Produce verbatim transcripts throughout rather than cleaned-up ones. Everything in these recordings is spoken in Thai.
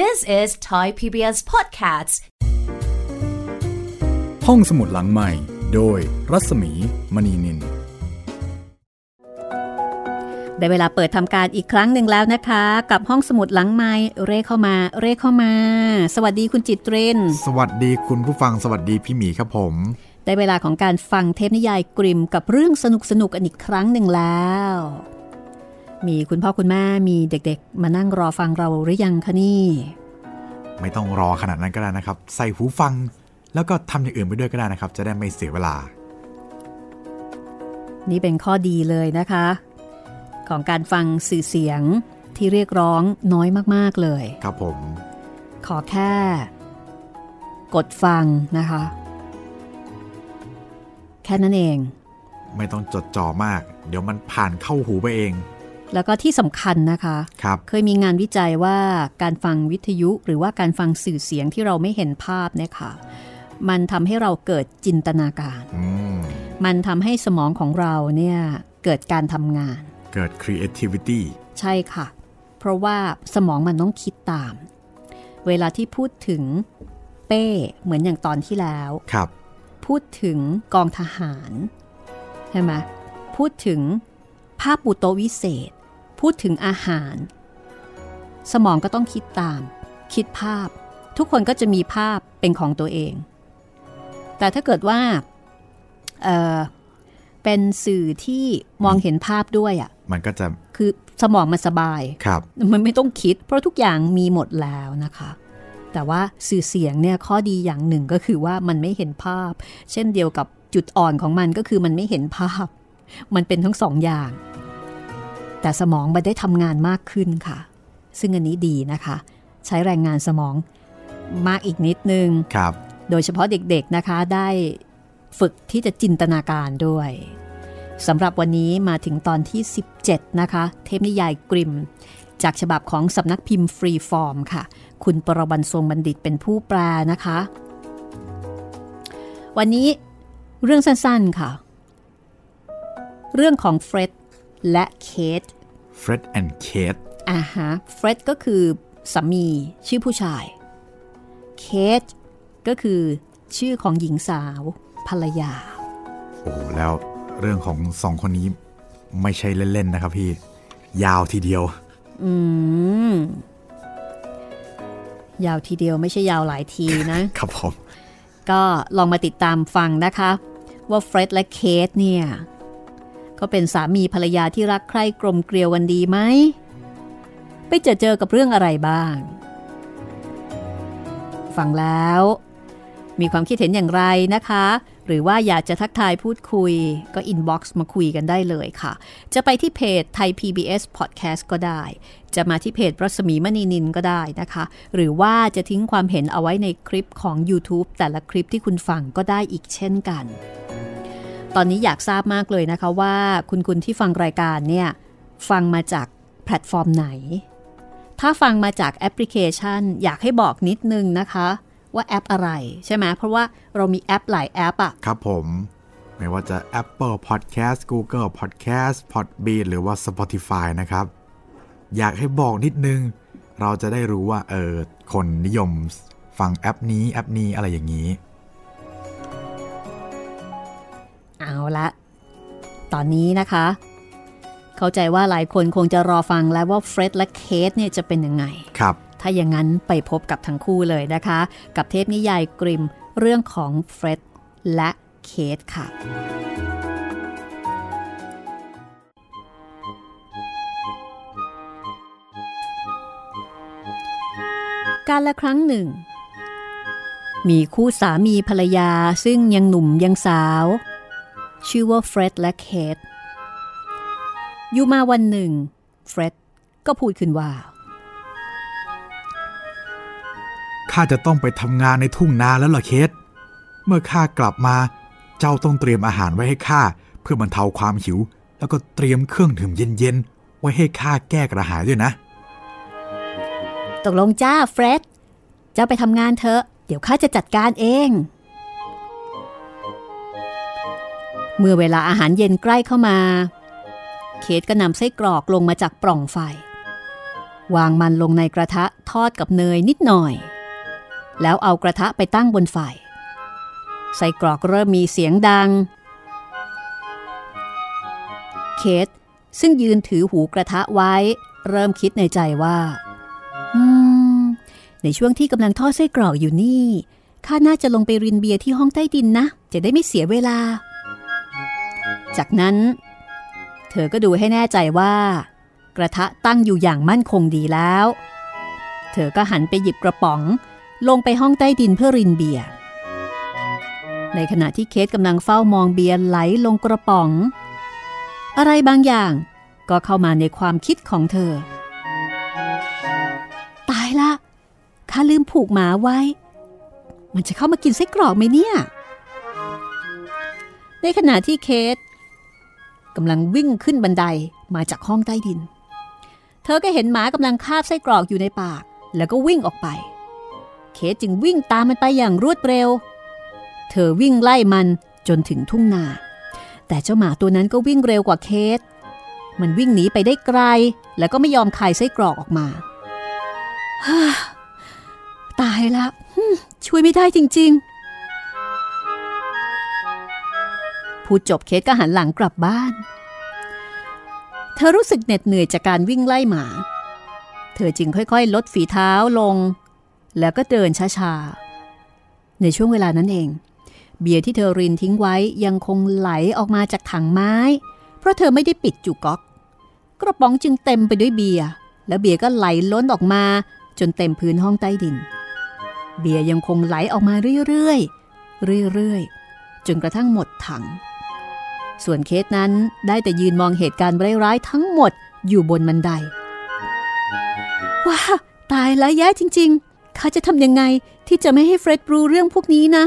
This is Thai พี บี เอส Podcasts ห้องสมุดหลังใหม่โดยรัศมีมณีนินได้เวลาเปิดทำการอีกครั้งหนึ่งแล้วนะคะกับห้องสมุดหลังไมค์เร่เข้ามาเร่เข้ามาสวัสดีคุณจิตเรนสวัสดีคุณผู้ฟังสวัสดีพี่หมีครับผมได้เวลาของการฟังเทพนิยายกริมกับเรื่องสนุกสนุกกันอีกครั้งหนึ่งแล้วมีคุณพ่อคุณแม่มีเด็กๆมานั่งรอฟังเราหรือยังคะนี่ไม่ต้องรอขนาดนั้นก็ได้นะครับใส่หูฟังแล้วก็ทำอย่างอื่นไปด้วยก็ได้นะครับจะได้ไม่เสียเวลานี่เป็นข้อดีเลยนะคะของการฟังสื่อเสียงที่เรียกร้องน้อยมากๆเลยครับผมขอแค่กดฟังนะคะแค่นั้นเองไม่ต้องจดจ่อมากเดี๋ยวมันผ่านเข้าหูไปเองแล้วก็ที่สำคัญนะคะครับเคยมีงานวิจัยว่าการฟังวิทยุหรือว่าการฟังสื่อเสียงที่เราไม่เห็นภาพเนี่ยค่ะมันทำให้เราเกิดจินตนาการอืมมันทำให้สมองของเราเนี่ยเกิดการทำงานเกิด creativity ใช่ค่ะเพราะว่าสมองมันต้องคิดตามเวลาที่พูดถึงเป้เหมือนอย่างตอนที่แล้วครับพูดถึงกองทหารใช่ไหมพูดถึงภาพบุโตวิเศษพูดถึงอาหารสมองก็ต้องคิดตามคิดภาพทุกคนก็จะมีภาพเป็นของตัวเองแต่ถ้าเกิดว่าเอ่อเป็นสื่อที่มองเห็นภาพด้วยอ่ะมันก็จะคือสมองมันสบายครับมันไม่ต้องคิดเพราะทุกอย่างมีหมดแล้วนะคะแต่ว่าสื่อเสียงเนี่ยข้อดีอย่างหนึ่งก็คือว่ามันไม่เห็นภาพเช่นเดียวกับจุดอ่อนของมันก็คือมันไม่เห็นภาพมันเป็นทั้งสองอย่างแต่สมองมันได้ทำงานมากขึ้นค่ะซึ่งอันนี้ดีนะคะใช้แรงงานสมองมากอีกนิดนึงครับโดยเฉพาะเด็กๆนะคะได้ฝึกที่จะจินตนาการด้วยสำหรับวันนี้มาถึงตอนที่สิบเจ็ดนะคะเทพนิยายกริมจากฉบับของสำนักพิมพ์ฟรีฟอร์มค่ะคุณปรบันทรงบัณฑิตเป็นผู้แปลนะคะวันนี้เรื่องสั้นๆค่ะเรื่องของเฟรดและเคทเฟรดและเคทอ่าฮะเฟรดก็คือสามีชื่อผู้ชายเคทก็คือชื่อของหญิงสาวภรรยาโอ้แล้วเรื่องของสองคนนี้ไม่ใช่เล่นๆนะครับพี่ยาวทีเดียวอืมยาวทีเดียวไม่ใช่ยาวหลายทีนะ ครับผมก็ลองมาติดตามฟังนะคะว่าเฟรดและเคทเนี่ยเขาเป็นสามีภรรยาที่รักใคร่กลมเกลียวกันดีไหมไปเจอเจอกับเรื่องอะไรบ้างฟังแล้วมีความคิดเห็นอย่างไรนะคะหรือว่าอยากจะทักทายพูดคุยก็อินบ็อกซ์มาคุยกันได้เลยค่ะจะไปที่เพจ Thai พี บี เอส Podcast ก็ได้จะมาที่เพจรัศมีมณีนินก็ได้นะคะหรือว่าจะทิ้งความเห็นเอาไว้ในคลิปของ YouTube แต่ละคลิปที่คุณฟังก็ได้อีกเช่นกันตอนนี้อยากทราบมากเลยนะคะว่าคุณคุณที่ฟังรายการเนี่ยฟังมาจากแพลตฟอร์มไหนถ้าฟังมาจากแอปพลิเคชันอยากให้บอกนิดนึงนะคะว่าแอปอะไรใช่ไหมเพราะว่าเรามีแอปหลายแอปอะครับผมไม่ว่าจะ Apple Podcast Google Podcast Podbean หรือว่า Spotify นะครับอยากให้บอกนิดนึงเราจะได้รู้ว่าเออคนนิยมฟังแอปนี้แอปนี้อะไรอย่างนี้เอาละตอนนี้นะคะเข้าใจว่าหลายคนคงจะรอฟังแล้วว่าเฟรดและเคทเนี่ยจะเป็นยังไงครับถ้าอย่างนั้นไปพบกับทั้งคู่เลยนะคะกับเทพนิยายกริมเรื่องของเฟรดและเคทค่ะการละครั้งหนึ่งมีคู่สามีภรรยาซึ่งยังหนุ่มยังสาวชื่อว่าเฟรดและเคทอยู่มาวันหนึ่งเฟรดก็พูดขึ้นว่าข้าจะต้องไปทำงานในทุ่งนาแล้วล่ะเคทเมื่อข้ากลับมาเจ้าต้องเตรียมอาหารไว้ให้ข้าเพื่อบรรเทาความหิวแล้วก็เตรียมเครื่องดื่มเย็นๆไว้ให้ข้าแก้กระหายด้วยนะตกลงจ้าเฟรดเจ้าไปทำงานเถอะเดี๋ยวข้าจะจัดการเองเมื่อเวลาอาหารเย็นใกล้เข้ามาเคทก็นำไส้กรอกลงมาจากปล่องไฟ วางมันลงในกระทะทอดกับเนยนิดหน่อยแล้วเอากระทะไปตั้งบนไฟไส้กรอกเริ่มมีเสียงดังเคทซึ่งยืนถือหูกระทะไว้เริ่มคิดในใจว่าอืมในช่วงที่กำลังทอดไส้กรอกอยู่นี่ข้าน่าจะลงไปรินเบียร์ที่ห้องใต้ดินนะจะได้ไม่เสียเวลาจากนั้นเธอก็ดูให้แน่ใจว่ากระทะตั้งอยู่อย่างมั่นคงดีแล้วเธอก็หันไปหยิบกระป๋องลงไปห้องใต้ดินเพื่อรินเบียร์ในขณะที่เคทกำลังเฝ้ามองเบียร์ไหลลงกระป๋องอะไรบางอย่างก็เข้ามาในความคิดของเธอตายละข้าลืมผูกหมาไว้มันจะเข้ามากินไส้กรอกไหมเนี่ยในขณะที่เคทกำลังวิ่งขึ้นบันไดมาจากห้องใต้ดินเธอก็เห็นหมากำลังคาบไส้กรอกอยู่ในปากแล้วก็วิ่งออกไปเคทจึงวิ่งตามมันไปอย่างรวดเร็วเธอวิ่งไล่มันจนถึงทุ่งนาแต่เจ้าหมาตัวนั้นก็วิ่งเร็วกว่าเคทมันวิ่งหนีไปได้ไกลแล้วก็ไม่ยอมคายไส้กรอกออกมาตายละช่วยไม่ได้จริงๆพูดจบเคทก็หันหลังกลับบ้านเธอรู้สึกเหน็ดเหนื่อยจากการวิ่งไล่หมาเธอจึงค่อยๆลดฝีเท้าลงแล้วก็เดินช้าๆในช่วงเวลานั้นเองเบียร์ที่เธอรินทิ้งไว้ยังคงไหลออกมาจากถังไม้เพราะเธอไม่ได้ปิดจุกก๊อกกระป๋องจึงเต็มไปด้วยเบียร์และเบียร์ก็ไหลล้นออกมาจนเต็มพื้นห้องใต้ดินเบียร์ยังคงไหลออกมาเรื่อยๆเรื่อยๆจนกระทั่งหมดถังส่วนเคสนั้นได้แต่ยืนมองเหตุการณ์ร้ายๆทั้งหมดอยู่บนบันไดว้าตายแล้วแย่จริงๆข้าจะทำยังไงที่จะไม่ให้เฟรดรู้เรื่องพวกนี้นะ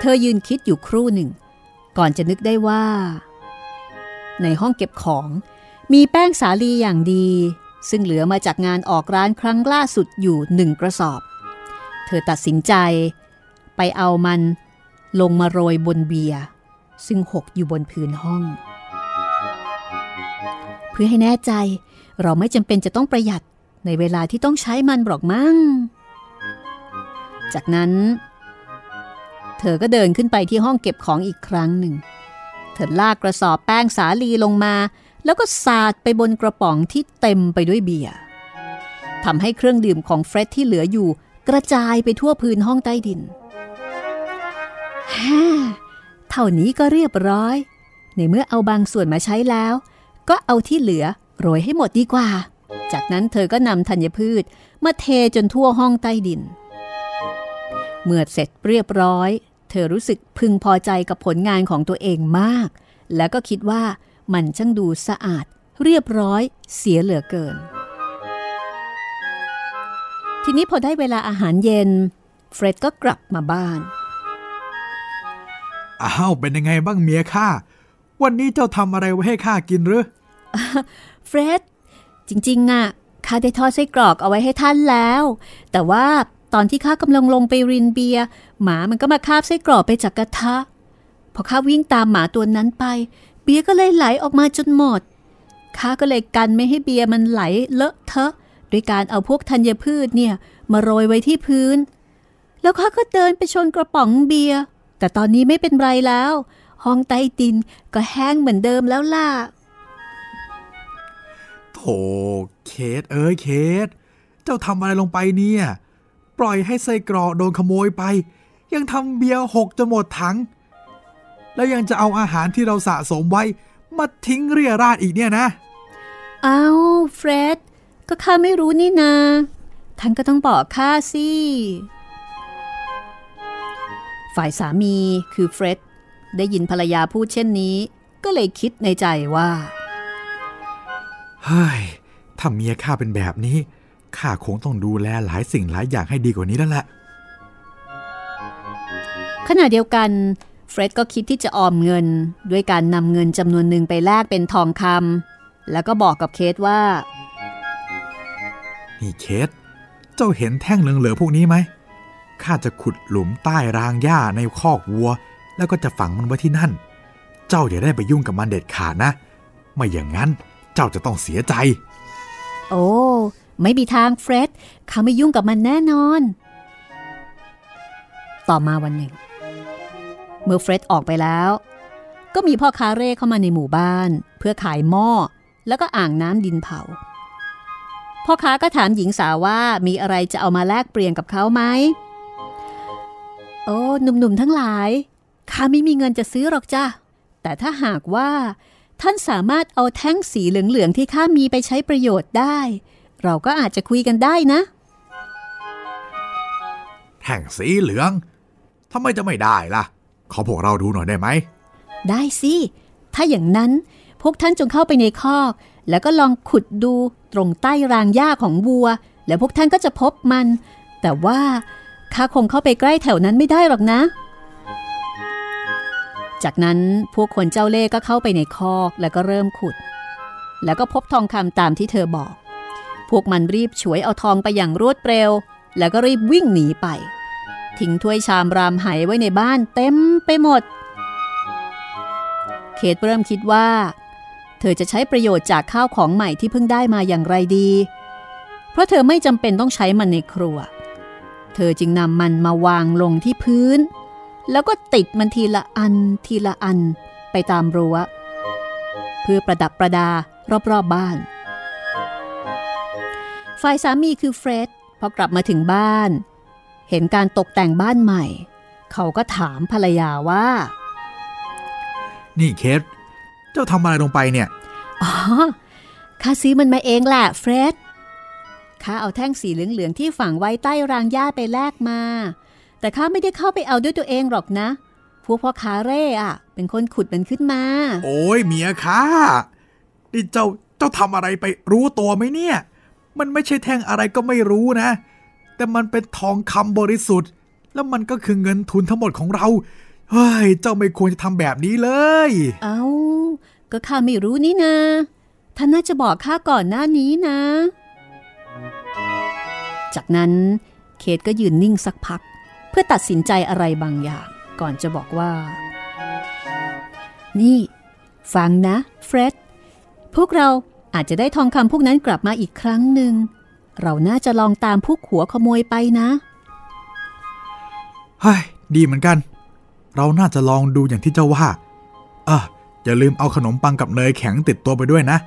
เธอยืนคิดอยู่ครู่หนึ่งก่อนจะนึกได้ว่าในห้องเก็บของมีแป้งสาลีอย่างดีซึ่งเหลือมาจากงานออกร้านครั้งล่าสุดอยู่หนึ่งกระสอบเธอตัดสินใจไปเอามันลงมาโรยบนเบียร์ซึ่งหกอยู่บนพื้นห้องเพื่อให้แน่ใจเราไม่จำเป็นจะต้องประหยัดในเวลาที่ต้องใช้มันหรอกมั้งจากนั้นเธอก็เดินขึ้นไปที่ห้องเก็บของอีกครั้งหนึ่งเธอลากกระสอบแป้งสาลีลงมาแล้วก็สาดไปบนกระป๋องที่เต็มไปด้วยเบียร์ทำให้เครื่องดื่มของเฟร็ดที่เหลืออยู่กระจายไปทั่วพื้นห้องใต้ดินฮ่าเท่านี้ก็เรียบร้อยในเมื่อเอาบางส่วนมาใช้แล้วก็เอาที่เหลือโรยให้หมดดีกว่าจากนั้นเธอก็นำธัญพืชมาเทจนทั่วห้องใต้ดินเมื่อเสร็จเรียบร้อยเธอรู้สึกพึงพอใจกับผลงานของตัวเองมากแล้วก็คิดว่ามันช่างดูสะอาดเรียบร้อยเสียเหลือเกินทีนี้พอได้เวลาอาหารเย็นเฟร็ดก็กลับมาบ้านอ้าวเป็นยังไงบ้างเมียข้าวันนี้เจ้าทำอะไรไว้ให้ข้ากินหรือเฟร็ดจริงๆอ่ะข้าได้ทอดไส้กรอกเอาไว้ให้ท่านแล้วแต่ว่าตอนที่ข้ากำลังลงไปรินเบียร์หมามันก็มาคาบไส้กรอกไปจากกระทะพอข้าวิ่งตามหมาตัวนั้นไปเบียร์ก็เลยไหลออกมาจนหมดข้าก็เลยกันไม่ให้เบียร์มันไหลเลอะเทอะโดยการเอาพวกธัญพืชเนี่ยมาโรยไว้ที่พื้นแล้วข้าก็เดินไปชนกระป๋องเบียร์แต่ตอนนี้ไม่เป็นไรแล้วห้องใต้ดินก็แห้งเหมือนเดิมแล้วล่ะโธ่เคทเอ้ยเคทเจ้าทำอะไรลงไปเนี่ยปล่อยให้ไส้กรอกโดนขโมยไปยังทำเบียร์หกจนหมดถังแล้วยังจะเอาอาหารที่เราสะสมไว้มาทิ้งเรี่ยราดอีกเนี่ยนะอ้าวเฟร็ดก็ข้าไม่รู้นี่นาท่านก็ต้องบอกข้าสิฝ่ายสามีคือเฟร็ดได้ยินภรรยาพูดเช่นนี้ก็เลยคิดในใจว่าเฮ้ยถ้าเมียข้าเป็นแบบนี้ข้าคงต้องดูแลหลายสิ่งหลายอย่างให้ดีกว่านี้แล้วแหละขณะเดียวกันเฟร็ดก็คิดที่จะออมเงินด้วยการนำเงินจำนวนหนึ่งไปแลกเป็นทองคำแล้วก็บอกกับเคทว่านี่เคทเจ้าเห็นแท่งเหลืองๆพวกนี้ไหมข้าจะขุดหลุมใต้รางหญ้าในคอกวัวแล้วก็จะฝังมันไว้ที่นั่นเจ้าอย่าได้ไปยุ่งกับมันเด็ดขาดนะไม่อย่างนั้นเจ้าจะต้องเสียใจ โอ้ไม่มีทางเฟรดเขาไม่ยุ่งกับมันแน่นอนต่อมาวันหนึ่งเมื่อเฟรดออกไปแล้วก็มีพ่อค้าเร่เข้ามาในหมู่บ้านเพื่อขายหม้อแล้วก็อ่างน้ำดินเผาพ่อค้าก็ถามหญิงสาวว่ามีอะไรจะเอามาแลกเปลี่ยนกับเขาไหมโอ้หนุ่มๆทั้งหลายข้าไม่มีเงินจะซื้อหรอกจ้ะแต่ถ้าหากว่าท่านสามารถเอาแท่งสีเหลืองๆที่ข้ามีไปใช้ประโยชน์ได้เราก็อาจจะคุยกันได้นะแท่งสีเหลืองทำไมจะไม่ได้ล่ะขอพวกเราดูหน่อยได้ไหมได้สิถ้าอย่างนั้นพวกท่านจงเข้าไปในคอกแล้วก็ลองขุดดูตรงใต้รางหญ้าของวัวแล้วพวกท่านก็จะพบมันแต่ว่าข้าคงเข้าไปใกล้แถวนั้นไม่ได้หรอกนะจากนั้นพวกคนเจ้าเล่ห์ก็เข้าไปในคอกแล้วก็เริ่มขุดแล้วก็พบทองคำตามที่เธอบอกพวกมันรีบฉวยเอาทองไปอย่างรวดเร็วแล้วก็รีบวิ่งหนีไปทิ้งถ้วยชามรามไหไว้ในบ้านเต็มไปหมดเคทเริ่มคิดว่าเธอจะใช้ประโยชน์จากข้าวของใหม่ที่เพิ่งได้มาอย่างไรดีเพราะเธอไม่จำเป็นต้องใช้มันในครัวเธอจึงนำมันมาวางลงที่พื้นแล้วก็ติดมันทีละอันทีละอันไปตามรั้วเพื่อประดับประดารอบๆ บ, บ้านฝ่ายสามีคือเฟรดพอกลับมาถึงบ้านเห็นการตกแต่งบ้านใหม่เขาก็ถามภรรยาว่านี่เคทเจ้าทำอะไรลงไปเนี่ยอ๋อข้าซื้อมันมาเองแหละเฟรดข้าเอาแท่งสีเหลืองๆที่ฝังไว้ใต้รางหญ้าไปแลกมาแต่ข้าไม่ได้เข้าไปเอาด้วยตัวเองหรอกนะพวกพ่อค้าเร่อะเป็นคนขุดมันขึ้นมาโอ้ยเมียข้านี่เจ้าเจ้าทำอะไรไปรู้ตัวไหมเนี่ยมันไม่ใช่แท่งอะไรก็ไม่รู้นะแต่มันเป็นทองคำบริสุทธิ์แล้วมันก็คือเงินทุนทั้งหมดของเราเฮ้ยเจ้าไม่ควรจะทำแบบนี้เลยเอ้าก็ข้าไม่รู้นี่นะท่านน่าจะบอกข้าก่อนหน้านี้นะจากนั้นเคทก็ยืนนิ่งสักพักเพื่อตัดสินใจอะไรบางอย่างก่อนจะบอกว่านี่ฟังนะเฟร็ดพวกเราอาจจะได้ทองคำพวกนั้นกลับมาอีกครั้งหนึ่งเราน่าจะลองตามพวกหัวขโมยไปนะเฮ้ยดีเหมือนกันเราน่าจะลองดูอย่างที่เจ้าว่าอ่ะอย่าลืมเอาขนมปังกับเนยแข็งติดตัวไปด้วยนะ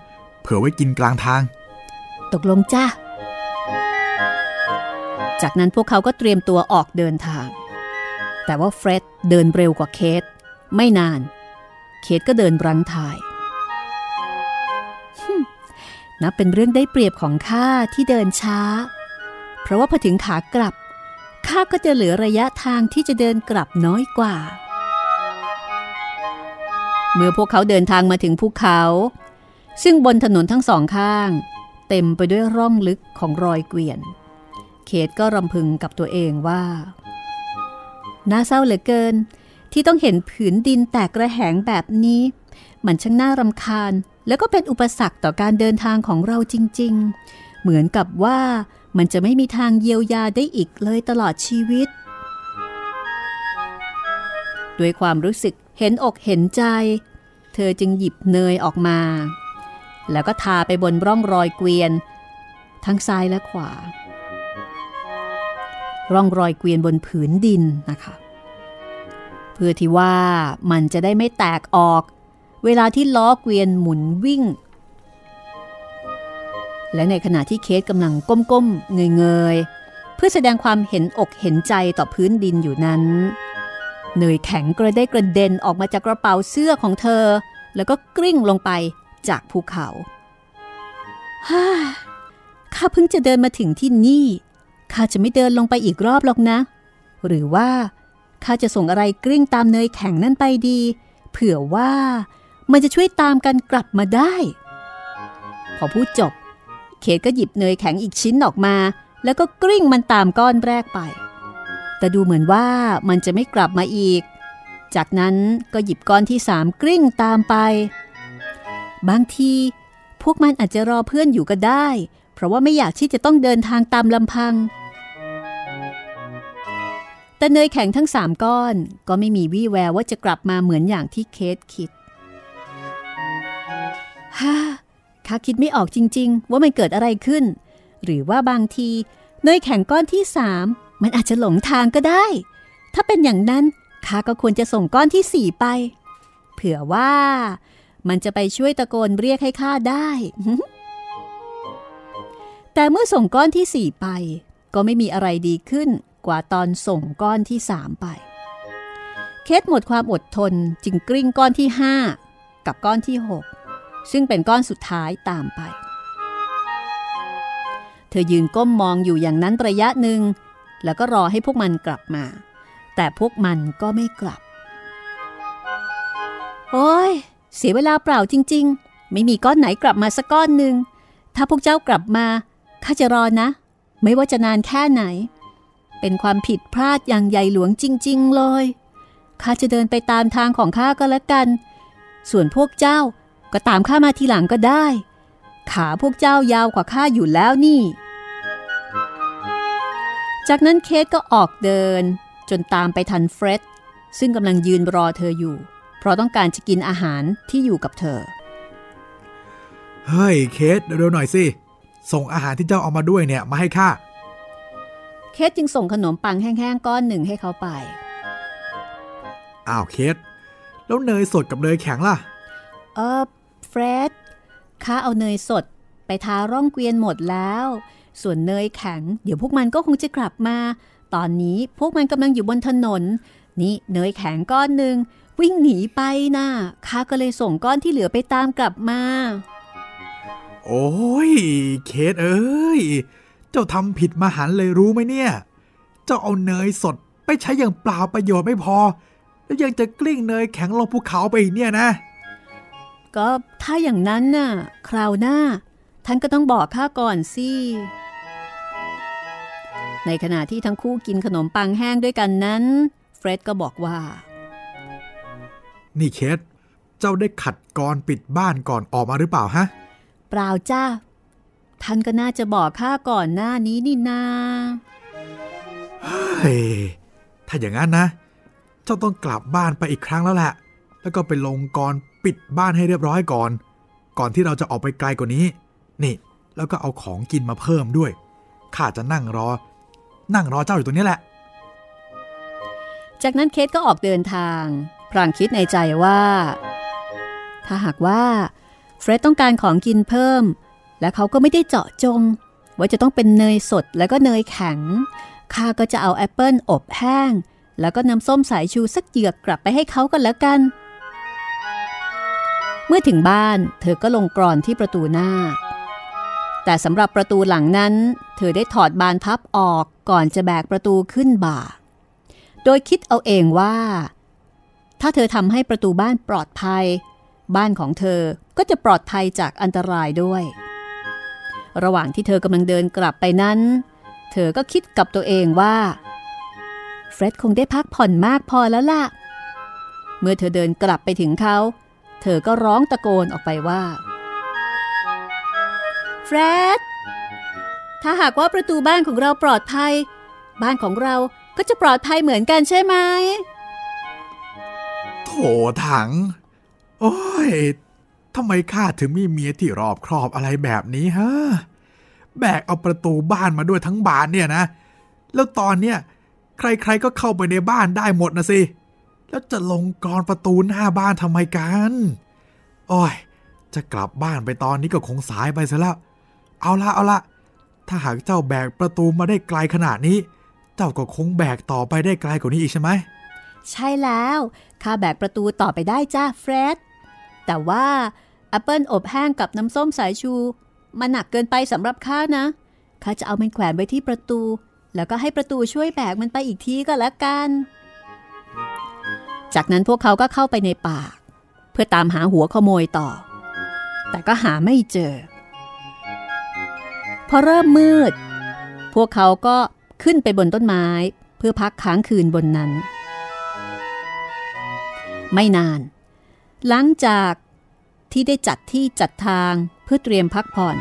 เผื่อไว้กินกลางทางตกลงจ้าจากนั้นพวกเขาก็เตรียมตัวออกเดินทางแต่ว่าเฟร็ดเดินเร็วกว่าเคทไม่นานเคทก็เดินรังท้ายนับเป็นเรื่องได้เปรียบของข้าที่เดินช้าเพราะว่าพอถึงขากลับข้าก็จะเหลือระยะทางที่จะเดินกลับน้อยกว่าเมื่อพวกเขาเดินทางมาถึงภูเขาซึ่งบนถนนทั้งสองข้างเต็มไปด้วยร่องลึกของรอยเกวียนเคทก็รำพึงกับตัวเองว่าน่าเศร้าเหลือเกินที่ต้องเห็นผืนดินแตกระแหงแบบนี้มันช่างน่ารำคาญแล้วก็เป็นอุปสรรคต่อการเดินทางของเราจริงๆเหมือนกับว่ามันจะไม่มีทางเยียวยาได้อีกเลยตลอดชีวิตด้วยความรู้สึกเห็นอกเห็นใจเธอจึงหยิบเนยออกมาแล้วก็ทาไปบนร่องรอยเกวียนทั้งซ้ายและขวาร่องรอยเกวียนบนผืนดินนะคะเพื่อที่ว่ามันจะได้ไม่แตกออกเวลาที่ล้อเกวียนหมุนวิ่งและในขณะที่เคทกำลังก้มๆเงยๆเพื่อแสดงความเห็นอกเห็นใจต่อพื้นดินอยู่นั้นเนยแข็งกระได้กระเด็นออกมาจากกระเป๋าเสื้อของเธอแล้วก็กลิ้งลงไปจากภูเขาฮ่าข้าเพิ่งจะเดินมาถึงที่นี่ข้าจะไม่เดินลงไปอีกรอบหรอกนะหรือว่าข้าจะส่งอะไรกลิ้งตามเนยแข็งนั่นไปดีเผื่อว่ามันจะช่วยตามกันกลับมาได้พอพูดจบเคทก็หยิบเนยแข็งอีกชิ้นออกมาแล้วก็กลิ้งมันตามก้อนแรกไปแต่ดูเหมือนว่ามันจะไม่กลับมาอีกจากนั้นก็หยิบก้อนที่สามกลิ้งตามไปบางทีพวกมันอาจจะรอเพื่อนอยู่ก็ได้เพราะว่าไม่อยากที่จะต้องเดินทางตามลำพังแต่เนยแข็งทั้งสามก้อนก็ไม่มีวี่แววว่าจะกลับมาเหมือนอย่างที่เคทคิดฮ่า ข้าคิดไม่ออกจริงๆว่ามันเกิดอะไรขึ้นหรือว่าบางทีเนยแข็งก้อนที่สามมันอาจจะหลงทางก็ได้ถ้าเป็นอย่างนั้นข้าก็ควรจะส่งก้อนที่สี่ไปเผื่อว่ามันจะไปช่วยตะโกนเรียกให้ข้าได้แต่เมื่อส่งก้อนที่สี่ไปก็ไม่มีอะไรดีขึ้นกว่าตอนส่งก้อนที่สามไปเคทหมดความอดทนจึงกลิ้งก้อนที่ห้ากับก้อนที่หกซึ่งเป็นก้อนสุดท้ายตามไปเธอยืนก้มมองอยู่อย่างนั้นระยะหนึ่งแล้วก็รอให้พวกมันกลับมาแต่พวกมันก็ไม่กลับโอ้ยเสียเวลาเปล่าจริงๆไม่มีก้อนไหนกลับมาสักก้อนหนึ่งถ้าพวกเจ้ากลับมาข้าจะรอนะไม่ว่าจะนานแค่ไหนเป็นความผิดพลาดอย่างใหญ่หลวงจริงๆเลยข้าจะเดินไปตามทางของข้าก็แล้วกันส่วนพวกเจ้าก็ตามข้ามาทีหลังก็ได้ขาพวกเจ้ายาวกว่าข้าอยู่แล้วนี่จากนั้นเคทก็ออกเดินจนตามไปทันเฟรดซึ่งกำลังยืนรอเธออยู่เพราะต้องการจะกินอาหารที่อยู่กับเธอเฮ้ยเคทเร็วหน่อยสิส่งอาหารที่เจ้าเอามาด้วยเนี่ยมาให้ข้าเคทจึงส่งขนมปังแห้งๆก้อนหนึ่งให้เขาไปอ้าวเคทแล้วเนยสดกับเนยแข็งล่ะเออเฟรดข้าเอาเนยสดไปทาร่องเกวียนหมดแล้วส่วนเนยแข็งเดี๋ยวพวกมันก็คงจะกลับมาตอนนี้พวกมันกำลังอยู่บนถนนนี่เนยแข็งก้อนหนึ่งวิ่งหนีไปนะข้าก็เลยส่งก้อนที่เหลือไปตามกลับมาโอ้ยเคทเอ้ยเจ้าทำผิดมหันต์เลยรู้ไหมเนี่ยเจ้าเอาเนยสดไปใช้อย่างเปล่าประโยชน์ไม่พอแล้วยังจะกลิ้งเนยแข็งลงภูเขาไปอีกเนี่ยนะก็ถ้าอย่างนั้นน่ะคราวหน้าท่านก็ต้องบอกข้าก่อนสิในขณะที่ทั้งคู่กินขนมปังแห้งด้วยกันนั้นเฟร็ดก็บอกว่านี่เคทเจ้าได้ขัดกรปิดบ้านก่อนออกมาหรือเปล่าฮะเปล่าจ้าท่านก็น่าจะบอกข้าก่อนหน้านี้นี่นาเฮ้ยถ้าอย่างนั้นนะเจ้าต้องกลับบ้านไปอีกครั้งแล้วแหละแล้วก็ไปลงกรปิดบ้านให้เรียบร้อยก่อนก่อนที่เราจะออกไปไกลกว่านี้นี่แล้วก็เอาของกินมาเพิ่มด้วยข้าจะนั่งรอนั่งรอเจ้าอยู่ตรงนี้แหละจากนั้นเคทก็ออกเดินทางพลางคิดในใจว่าถ้าหากว่าเฟรดต้องการของกินเพิ่มและเขาก็ไม่ได้เจาะจงว่าจะต้องเป็นเนยสดแล้วก็เนยแข็งข้าก็จะเอาแอปเปิ้ลอบแห้งแล้วก็น้ำส้มสายชูสักเหยือกกลับไปให้เขากันแล้วกันเมื่อถึงบ้านเธอก็ลงกรอนที่ประตูหน้าแต่สำหรับประตูหลังนั้นเธอได้ถอดบานพับออกก่อนจะแบกประตูขึ้นบ่าโดยคิดเอาเองว่าถ้าเธอทำให้ประตูบ้านปลอดภัยบ้านของเธอก็จะปลอดภัยจากอันตรายด้วยระหว่างที่เธอกำลังเดินกลับไปนั้นเธอก็คิดกับตัวเองว่าเฟร็ดคงได้พักผ่อนมากพอแล้วล่ะเมื่อเธอเดินกลับไปถึงเขาเธอก็ร้องตะโกนออกไปว่าเฟร็ดถ้าหากว่าประตูบ้านของเราปลอดภัยบ้านของเราก็จะปลอดภัยเหมือนกันใช่ไหมโถถังโอ้ยทำไมข้าถึงมีเมียที่รอบครอบอะไรแบบนี้ฮะแบกเอาประตูบ้านมาด้วยทั้งบานเนี่ยนะแล้วตอนเนี้ยใครๆก็เข้าไปในบ้านได้หมดนะสิแล้วจะลงกรอนประตูหน้าบ้านทำไมกันโอ้ยจะกลับบ้านไปตอนนี้ก็คงสายไปซะแล้วเอาละเอาละถ้าหากเจ้าแบกประตูมาได้ไกลขนาดนี้เจ้าก็คงแบกต่อไปได้ไกลกว่านี้อีกใช่ไหมใช่แล้วข้าแบกประตูต่อไปได้จ้าเฟร็ดแต่ว่าแอปเปิ้ลอบแห้งกับน้ำส้มสายชูมันหนักเกินไปสำหรับข้านะข้าจะเอามันแขวนไว้ที่ประตูแล้วก็ให้ประตูช่วยแบกมันไปอีกทีก็แล้วกันจากนั้นพวกเขาก็เข้าไปในป่าเพื่อตามหาหัวขโมยต่อแต่ก็หาไม่เจอพอเริ่มมืดพวกเขาก็ขึ้นไปบนต้นไม้เพื่อพักค้างคืนบนนั้นไม่นานหลังจากที่ได้จัดที่จัดทางเพื่อเตรียมพักผ่อน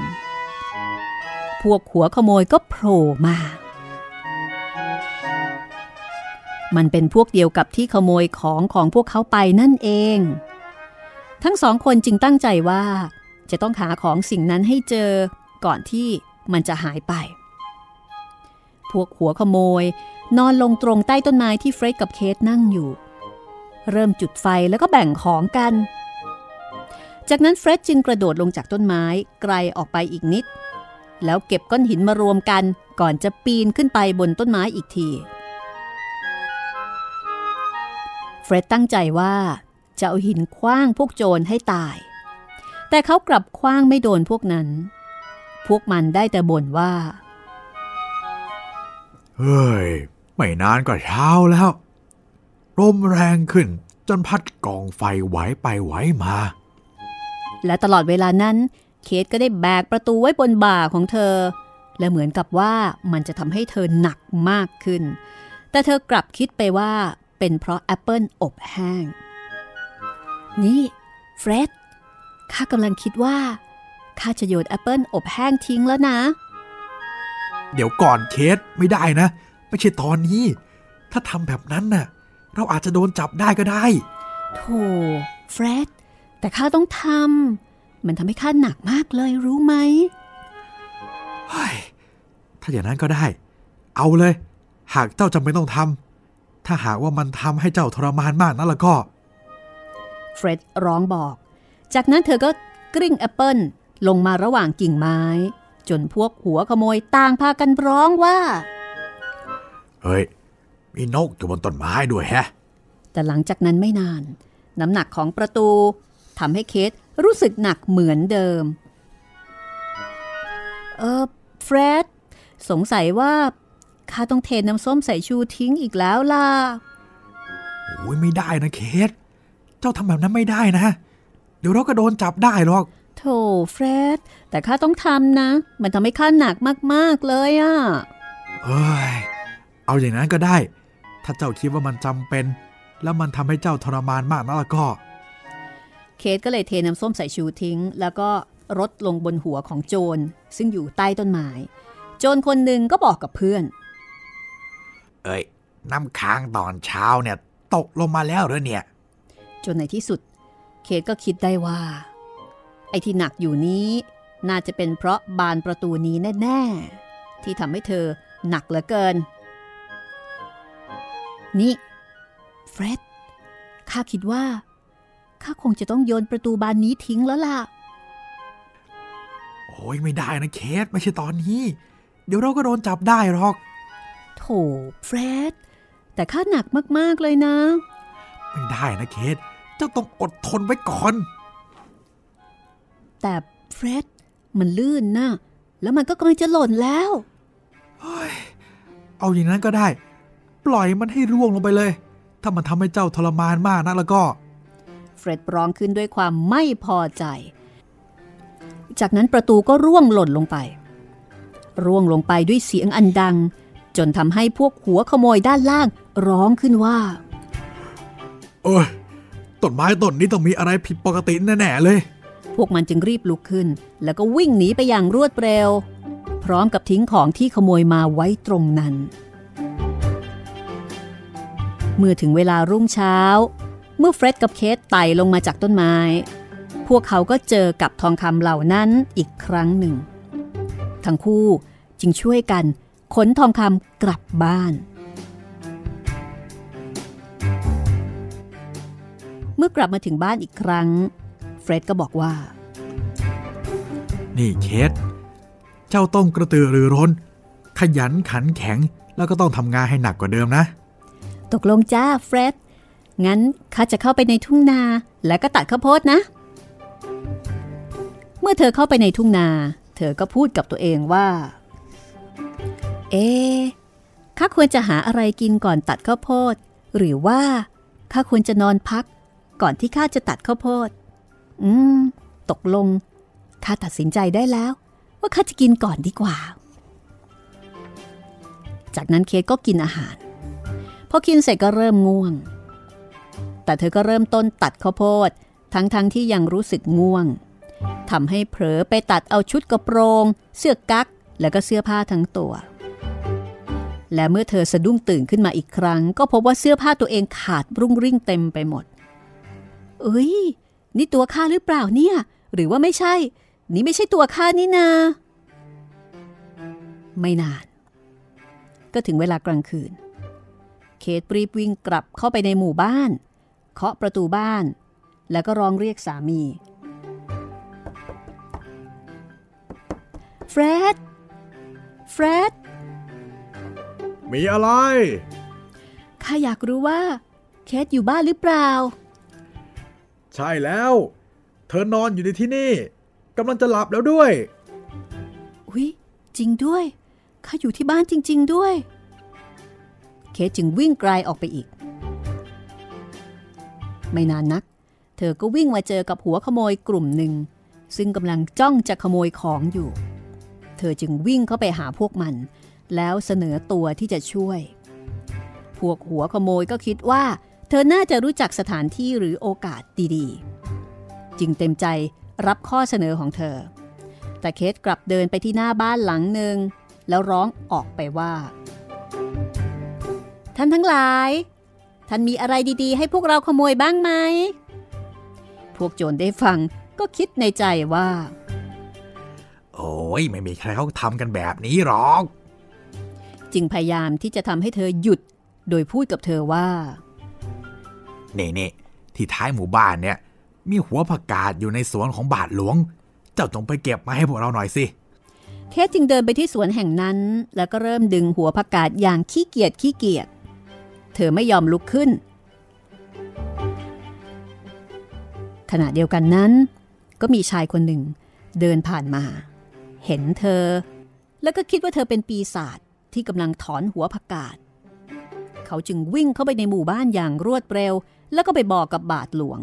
พวกหัวขโมยก็โผล่มามันเป็นพวกเดียวกับที่ขโมยของของพวกเขาไปนั่นเองทั้งสองคนจึงตั้งใจว่า จะต้องหาของสิ่งนั้นให้เจอก่อนที่มันจะหายไปพวกหัวขโมยนอนลงตรงใต้ต้นไม้ที่เฟรดกับเคทนั่งอยู่เริ่มจุดไฟแล้วก็แบ่งของกันจากนั้นเฟรดจึงกระโดดลงจากต้นไม้ไกลออกไปอีกนิดแล้วเก็บก้อนหินมารวมกันก่อนจะปีนขึ้นไปบนต้นไม้อีกทีเฟรดตั้งใจว่าจะเอาหินขว้างพวกโจรให้ตายแต่เขากลับขว้างไม่โดนพวกนั้นพวกมันได้แต่บ่นว่าเฮ้ยไม่นานก็เช้าแล้วลมแรงขึ้นจนพัดกองไฟไหวไปไหวมาและตลอดเวลานั้นเคทก็ได้แบกประตูไว้บนบ่าของเธอและเหมือนกับว่ามันจะทำให้เธอหนักมากขึ้นแต่เธอกลับคิดไปว่าเป็นเพราะแอปเปิลอบแห้งนี่เฟรดข้ากำลังคิดว่าข้าจะโยนแอปเปิลอบแห้งทิ้งแล้วนะเดี๋ยวก่อนเคทไม่ได้นะไม่ใช่ตอนนี้ถ้าทำแบบนั้นน่ะเราอาจจะโดนจับได้ก็ได้โธ่เฟรดแต่ข้าต้องทำมันทำให้ข้าหนักมากเลยรู้ไหมเฮ้ยถ้าอย่างนั้นก็ได้เอาเลยหากเจ้าจำเป็นต้องทำถ้าหากว่ามันทำให้เจ้าทรมานมากนั่นละก็เฟรดร้องบอกจากนั้นเธอก็กริ้งแอปเปิลลงมาระหว่างกิ่งไม้จนพวกหัวขโมยต่างพากันร้องว่าเฮ้ยมีนกอยู่บนต้นไม้ด้วยแฮะแต่หลังจากนั้นไม่นานน้ำหนักของประตูทำให้เคทรู้สึกหนักเหมือนเดิมเออเฟรดสงสัยว่าข้าต้องเทน้ำส้มสายชูทิ้งอีกแล้วล่ะโอ้ยไม่ได้นะเคทเจ้าทำแบบนั้นไม่ได้นะเดี๋ยวเราก็โดนจับได้หรอกโธ่เฟรดแต่ข้าต้องทำนะมันทำให้ข้าหนักมากๆเลยอ่ะเอ้ยเอาอย่างนั้นก็ได้ถ้าเจ้าคิดว่ามันจำเป็นแล้วมันทำให้เจ้าทรมานมากนั่นละก็เคทก็เลยเทน้ำส้มสายชูทิ้งแล้วก็รดลงบนหัวของโจรซึ่งอยู่ใต้ต้นไม้โจรคนหนึ่งก็บอกกับเพื่อนเอ้ยน้ำค้างตอนเช้าเนี่ยตกลงมาแล้วเหรอเนี่ยจนในที่สุดเคทก็คิดได้ว่าไอ้ที่หนักอยู่นี้น่าจะเป็นเพราะบานประตูนี้แน่ๆที่ทำให้เธอหนักเหลือเกินนี่เฟรดข้าคิดว่าข้าคงจะต้องโยนประตูบานนี้ทิ้งแล้วล่ะโอ้ยไม่ได้นะเคทไม่ใช่ตอนนี้เดี๋ยวเราก็โดนจับได้หรอกโถเฟรดแต่ข้าหนักมากๆเลยนะไม่ได้นะเคทเจ้าต้องอดทนไว้ก่อนแต่เฟรดมันลื่นนะแล้วมันก็กำลังจะหล่นแล้วเฮ้ยเอาอย่างนั้นก็ได้ปล่อยมันให้ร่วงลงไปเลยถ้ามันทำให้เจ้าทรมานมากนักแล้วก็เฟรดร้องขึ้นด้วยความไม่พอใจจากนั้นประตูก็ร่วงหล่นลงไปร่วงลงไปด้วยเสียงอันดังจนทำให้พวกหัวขโมยด้านล่างร้องขึ้นว่าโอ้ยต้นไม้ต้นนี้ต้องมีอะไรผิดปกติแน่ๆเลยพวกมันจึงรีบลุกขึ้นแล้วก็วิ่งหนีไปอย่างรวดเร็วพร้อมกับทิ้งของที่ขโมยมาไว้ตรงนั้นเมื่อถึงเวลารุ่งเช้าเมื่อเฟร็ดกับเคทไต่ลงมาจากต้นไม้พวกเขาก็เจอกับทองคำเหล่านั้นอีกครั้งหนึ่งทั้งคู่จึงช่วยกันขนทองคำกลับบ้านเมื่อกลับมาถึงบ้านอีกครั้งเฟร็ดก็บอกว่านี่เคทเจ้าต้องกระตือรือร้นขยันขันแข็งแล้วก็ต้องทำงานให้หนักกว่าเดิมนะตกลงจ้าเฟร็ดงั้นข้าจะเข้าไปในทุ่งนาและก็ตัดข้าวโพดนะเมื่อเธอเข้าไปในทุ่งนาเธอก็พูดกับตัวเองว่าเอ๊ะข้าควรจะหาอะไรกินก่อนตัดข้าวโพดหรือว่าข้าควรจะนอนพักก่อนที่ข้าจะตัดข้าวโพดอืมตกลงข้าตัดสินใจได้แล้วว่าข้าจะกินก่อนดีกว่าจากนั้นเคทก็กินอาหารพอกินเสร็จก็เริ่มง่วงแต่เธอก็เริ่มต้นตัดข้าวโพดทั้งๆ ท, ที่ยังรู้สึกง่วงทำให้เผลอไปตัดเอาชุดกระโปรงเสื้อกั๊กแล้วก็เสื้อผ้าทั้งตัวและเมื่อเธอสะดุ้งตื่นขึ้นมาอีกครั้งก็พบว่าเสื้อผ้าตัวเองขาดรุ่งริ่งเต็มไปหมดเอ้ยนี่ตัวข้าหรือเปล่าเนี่ย หรือว่าไม่ใช่นี่ไม่ใช่ตัวข้านี่นาไม่นานก็ถึงเวลากลางคืนเคทรีบวิ่งกลับเข้าไปในหมู่บ้านเคาะประตูบ้านแล้วก็ร้องเรียกสามีเฟรดเฟรดมีอะไรข้าอยากรู้ว่าเคทอยู่บ้านหรือเปล่าใช่แล้วเธอนอนอยู่ในที่นี่กำลังจะหลับแล้วด้วยอุ๊ยจริงด้วยข้าอยู่ที่บ้านจริงๆด้วยเคทจึงวิ่งไกลออกไปอีกไม่นานนักเธอก็วิ่งมาเจอกับหัวขโมยกลุ่มหนึ่งซึ่งกำลังจ้องจะขโมยของอยู่เธอจึงวิ่งเข้าไปหาพวกมันแล้วเสนอตัวที่จะช่วยพวกหัวขโมยก็คิดว่าเธอน่าจะรู้จักสถานที่หรือโอกาสดีๆจึงเต็มใจรับข้อเสนอของเธอแต่เคทกลับเดินไปที่หน้าบ้านหลังหนึ่งแล้วร้องออกไปว่าท่านทั้งหลายท่านมีอะไรดีๆให้พวกเราขโมยบ้างไหมพวกโจรได้ฟังก็คิดในใจว่าโอ้ยไม่มีใครเขาทำกันแบบนี้หรอกจึงพยายามที่จะทำให้เธอหยุดโดยพูดกับเธอว่าเน่เน่ที่ท้ายหมู่บ้านเนี่ยมีหัวผักกาดอยู่ในสวนของบาทหลวงเจ้าจงไปเก็บมาให้พวกเราหน่อยสิเคทจึงเดินไปที่สวนแห่งนั้นแล้วก็เริ่มดึงหัวผักกาดอย่างขี้เกียจขี้เกียจเธอไม่ยอมลุกขึ้นขณะเดียวกันนั้นก็มีชายคนหนึ่งเดินผ่านมาเห็นเธอแล้วก็คิดว่าเธอเป็นปีศาจที่กำลังถอนหัวผักกาดเขาจึงวิ่งเข้าไปในหมู่บ้านอย่างรวดเร็วแล้วก็ไปบอกกับบาทหลวง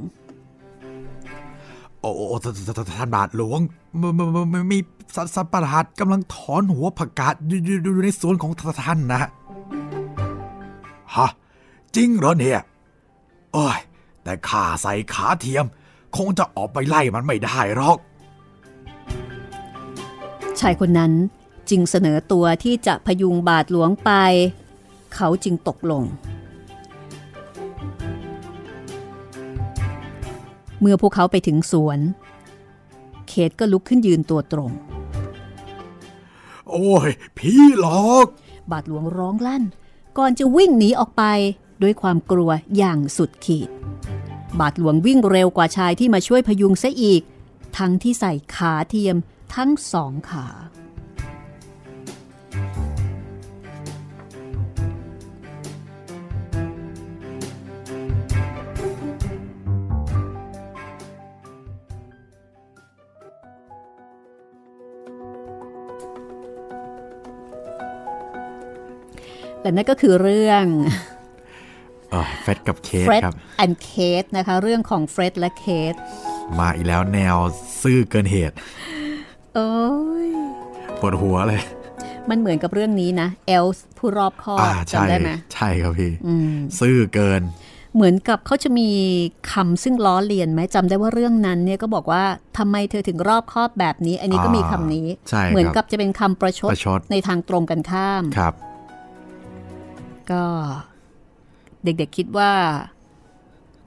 โอ้ท่านบาทหลวงมีสัตว์ประหลาดกำลังถอนหัวผักกาดอยู่ในสวนของท่านนะฮะจริงเหรอเนี่ยโอ้ยแต่ข้าใส่ขาเทียมคงจะออกไปไล่มันไม่ได้หรอกชายคนนั้นจึงเสนอตัวที่จะพยุงบาทหลวงไปเขาจึงตกลงเมื่อพวกเขาไปถึงสวนเคทก็ลุกขึ้นยืนตัวตรงโอ้ยผีหลอกบาทหลวงร้องลั่นก่อนจะวิ่งหนีออกไปด้วยความกลัวอย่างสุดขีดบาทหลวงวิ่งเร็วกว่าชายที่มาช่วยพยุงซะอีกทั้งที่ใส่ขาเทียมทั้งสองขาและนั่นก็คือเรื่องเฟรดกับเคทครับแอนเคทนะคะเรื่องของเฟรดและเคทมาอีกแล้วแนวซื่อเกินเหตุโอ้ยปวดหัวเลยมันเหมือนกับเรื่องนี้นะเอลส์ผู้รอบคอบจำได้ไหมใช่ครับพี่ซื่อเกินเหมือนกับเขาจะมีคำซึ่งล้อเลียนไหมจำได้ว่าเรื่องนั้นเนี่ยก็บอกว่าทำไมเธอถึงรอบคอบแบบนี้อันนี้ก็มีคำนี้เหมือนกับจะเป็นคำประชดในทางตรงกันข้ามครับก็เด็กๆคิดว่า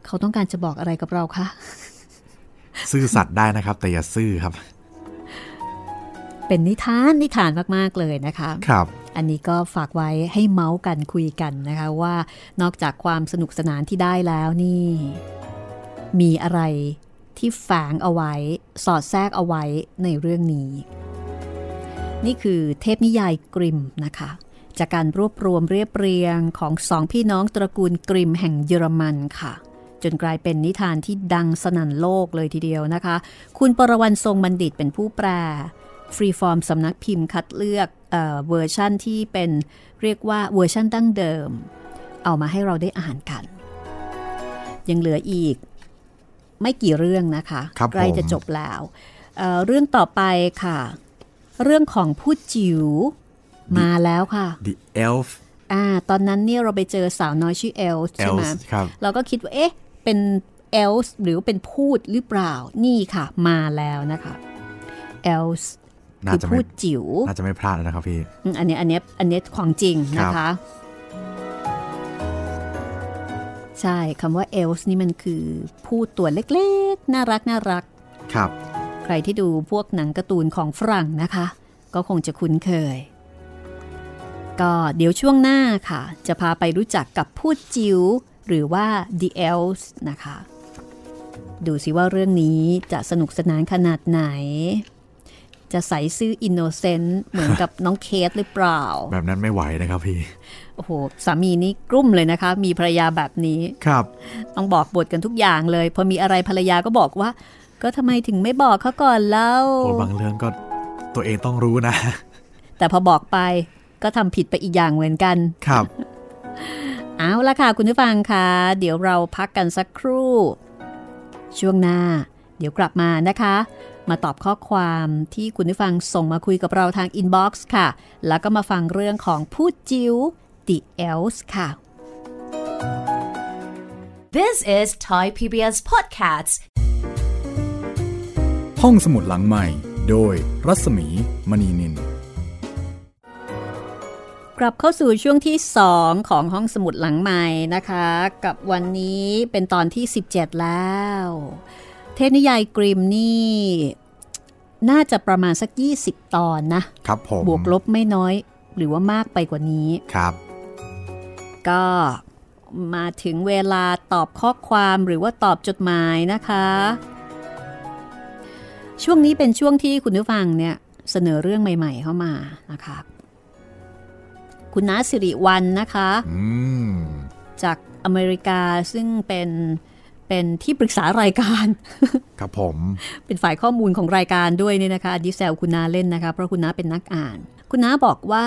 เขาต้องการจะบอกอะไรกับเราคะซื่อสัตย์ได้นะครับแต่อย่าซื่อครับเป็นนิทานนิทานมากๆเลยนะคะครับอันนี้ก็ฝากไว้ให้เมาส์กันคุยกันนะคะว่านอกจากความสนุกสนานที่ได้แล้วนี่มีอะไรที่แฝงเอาไว้สอดแทรกเอาไว้ในเรื่องนี้นี่คือเทพนิยายกริมนะคะจากการรวบรวมเรียบเรียงของสองพี่น้องตระกูลกริมแห่งเยอรมันค่ะจนกลายเป็นนิทานที่ดังสนั่นโลกเลยทีเดียวนะคะคุณปรวรรณทรงบัณฑิตเป็นผู้แปลฟรีฟอร์มสำนักพิมพ์คัดเลือกเอ่อเวอร์ชันที่เป็นเรียกว่าเวอร์ชันดั้งเดิมเอามาให้เราได้อ่านกันยังเหลืออีกไม่กี่เรื่องนะคะใกล้จะจบแล้ว เอ่อ เรื่องต่อไปค่ะเรื่องของภูติจิ๋วมาแล้วค่ะ The Elf อ่าตอนนั้นเนี่ยเราไปเจอสาวน้อยชื่อ Elf ใช่ไหมเราก็คิดว่าเอ๊ะเป็น Elf หรือเป็นพูดหรือเปล่านี่ค่ะมาแล้วนะคะ Elf คือพูดจิ๋วน่าจะไม่พลาดนะครับพี่อันนี้อันนี้อันนี้ของจริงนะคะใช่คำว่า Elf นี่มันคือพูดตัวเล็กๆน่ารักน่ารักครับ ใครที่ดูพวกหนังการ์ตูนของฝรั่งนะคะก็คงจะคุ้นเคยก็เดี๋ยวช่วงหน้าค่ะจะพาไปรู้จักกับภูติจิ๋วหรือว่า The Elves นะคะดูสิว่าเรื่องนี้จะสนุกสนานขนาดไหนจะใสซื่ออินโนเซนต์เหมือนกับน้องเคทหรือเปล่าแบบนั้นไม่ไหวนะครับพี่โอ้โหสามีนี่กลุ้มเลยนะคะมีภรรยาแบบนี้ครับต้องบอกบทกันทุกอย่างเลยพอมีอะไรภรรยาก็บอกว่าก็ทำไมถึงไม่บอกเขาก่อนเล่าโอ้บางเรื่องก็ตัวเองต้องรู้นะแต่พอบอกไปก็ทำผิดไปอีกอย่างเหมือนกันครับเอาล่ะค่ะคุณผู้ฟังค่ะเดี๋ยวเราพักกันสักครู่ช่วงหน้าเดี๋ยวกลับมานะคะมาตอบข้อความที่คุณผู้ฟังส่งมาคุยกับเราทางอินบ็อกซ์ค่ะแล้วก็มาฟังเรื่องของภูติจิ๋ว The Elves ค่ะ This is Thai พี บี เอส Podcasts ห้องสมุดหลังใหม่โดยรัศมีมณีนินกลับเข้าสู่ช่วงที่สองของห้องสมุดหลังใหม่นะคะกับวันนี้เป็นตอนที่สิบเจ็ดแล้วเทพนิยายกริมนี่น่าจะประมาณสักยี่สิบตอนนะครับผมบวกลบไม่น้อยหรือว่ามากไปกว่านี้ครับก็มาถึงเวลาตอบข้อความหรือว่าตอบจดหมายนะคะช่วงนี้เป็นช่วงที่คุณผู้ฟังเนี่ยเสนอเรื่องใหม่ๆเข้ามานะคะคุณน้าสิริวันนะคะจากอเมริกาซึ่งเป็นเป็นที่ปรึกษารายการครับผมเป็นฝ่ายข้อมูลของรายการด้วยเนี่ยนะคะดิแซลคุณน้าเล่นนะคะเพราะคุณน้าเป็นนักอ่านคุณน้าบอกว่า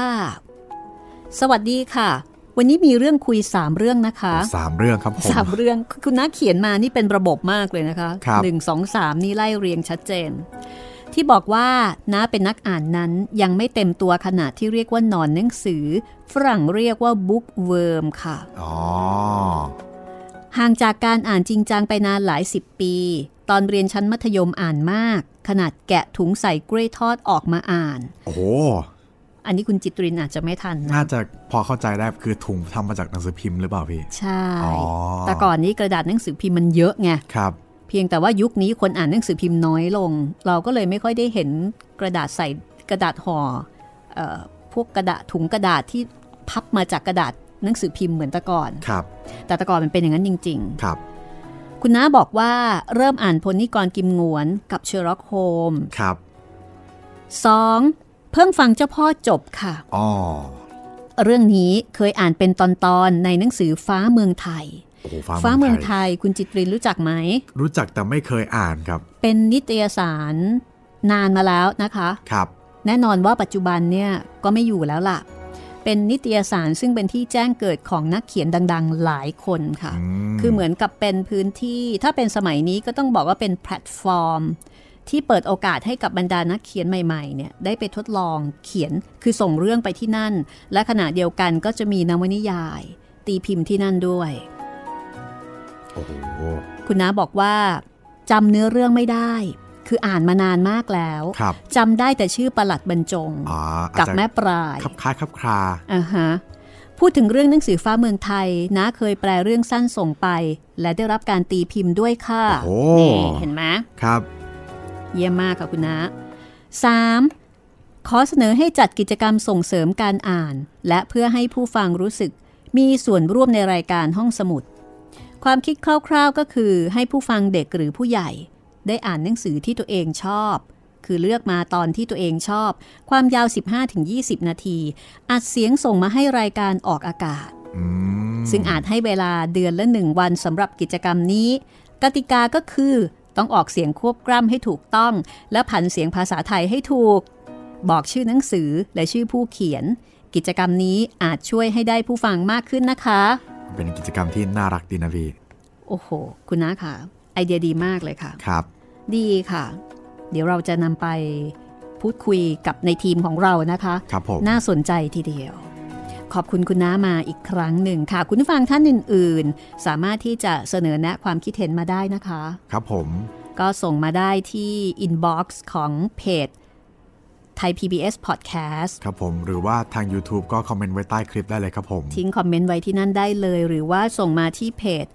สวัสดีค่ะวันนี้มีเรื่องคุยสามเรื่องนะคะสามเรื่องครับผมสามเรื่องคุณน้าเขียนมานี่เป็นระบบมากเลยนะคะหนึ่ง สอง สามนี่ไล่เรียงชัดเจนที่บอกว่าน้าเป็นนักอ่านนั้นยังไม่เต็มตัวขนาดที่เรียกว่าหนอนหนังสือฝรั่งเรียกว่าบุ๊กเวิร์มค่ะอ๋อห่างจากการอ่านจริงจังไปนานหลายสิบปีตอนเรียนชั้นมัธยมอ่านมากขนาดแกะถุงใส่กล้วยทอดออกมาอ่านโอ้โหอันนี้คุณจิตรินอาจจะไม่ทันนะน่าจะพอเข้าใจได้คือถุงทำมาจากหนังสือพิมพ์หรือเปล่าพี่ใช่แต่ก่อนนี้กระดาษหนังสือพิมพ์มันเยอะไงครับเพียงแต่ว่ายุคนี้คนอ่านหนังสือพิมพ์น้อยลงเราก็เลยไม่ค่อยได้เห็นกระดาษใส่กระดาษห่อเอ่อพวกกระดาษถุงกระดาษที่พับมาจากกระดาษหนังสือพิมพ์เหมือนแต่ก่อนครับแต่แต่ก่อนมันเป็นอย่างนั้นจริงๆครับคุณน้าบอกว่าเริ่มอ่านพลนิกรกิมหงวนกับ Sherlock Holmes ครับสองเพิ่งฟังเจ้าพ่อจบค่ะอ๋อเรื่องนี้เคยอ่านเป็นตอนๆในหนังสือฟ้าเมืองไทยฟ้าเมืองไทยคุณจิตรินรู้จักไหมรู้จักแต่ไม่เคยอ่านครับเป็นนิตยสารนานมาแล้วนะคะครับแน่นอนว่าปัจจุบันเนี่ยก็ไม่อยู่แล้วล่ะเป็นนิตยสารซึ่งเป็นที่แจ้งเกิดของนักเขียนดังๆหลายคนค่ะคือเหมือนกับเป็นพื้นที่ถ้าเป็นสมัยนี้ก็ต้องบอกว่าเป็นแพลตฟอร์มที่เปิดโอกาสให้กับบรรดานักเขียนใหม่ๆเนี่ยได้ไปทดลองเขียนคือส่งเรื่องไปที่นั่นและขณะเดียวกันก็จะมีนวนิยายตีพิมพ์ที่นั่นด้วยคุณน้าบอกว่าจำเนื้อเรื่องไม่ได้คืออ่านมานานมากแล้วจำได้แต่ชื่อประหลัดบรรจงกับแม่ปลายคับคล้ายคับคลาอ่าฮะพูดถึงเรื่องหนังสือฟ้าเมืองไทยน้าเคยแปลเรื่องสั้นส่งไปและได้รับการตีพิมพ์ด้วยค่ะนี่เห็นไหมครับเยี่ยมมากค่ะคุณน้าสามขอเสนอให้จัดกิจกรรมส่งเสริมการอ่านและเพื่อให้ผู้ฟังรู้สึกมีส่วนร่วมในรายการห้องสมุดความคิดคร่าวๆก็คือให้ผู้ฟังเด็กหรือผู้ใหญ่ได้อ่านหนังสือที่ตัวเองชอบคือเลือกมาตอนที่ตัวเองชอบความยาว สิบห้าถึงยี่สิบ นาทีอัดเสียงส่งมาให้รายการออกอากาศ mm. ซึ่งอาจให้เวลาเดือนละหนึ่งวันสำหรับกิจกรรมนี้กติกาก็คือต้องออกเสียงควบกล้ำให้ถูกต้องและผันเสียงภาษาไทยให้ถูกบอกชื่อหนังสือและชื่อผู้เขียนกิจกรรมนี้อาจช่วยให้ได้ผู้ฟังมากขึ้นนะคะเป็นกิจกรรมที่น่ารักดีนะพี่โอ้โหคุณน้าค่ะไอเดียดีมากเลยค่ะครับดีค่ะเดี๋ยวเราจะนำไปพูดคุยกับในทีมของเรานะคะครับผมน่าสนใจทีเดียวขอบคุณคุณน้ามาอีกครั้งหนึ่งค่ะคุณผู้ฟังท่านอื่นๆสามารถที่จะเสนอแนะความคิดเห็นมาได้นะคะครับผมก็ส่งมาได้ที่อินบ็อกซ์ของเพจThai พี บี เอส Podcast ครับผมหรือว่าทาง YouTube ก็คอมเมนต์ไว้ใต้คลิปได้เลยครับผมทิ้งคอมเมนต์ไว้ที่นั่นได้เลยหรือว่าส่งมาที่เพจ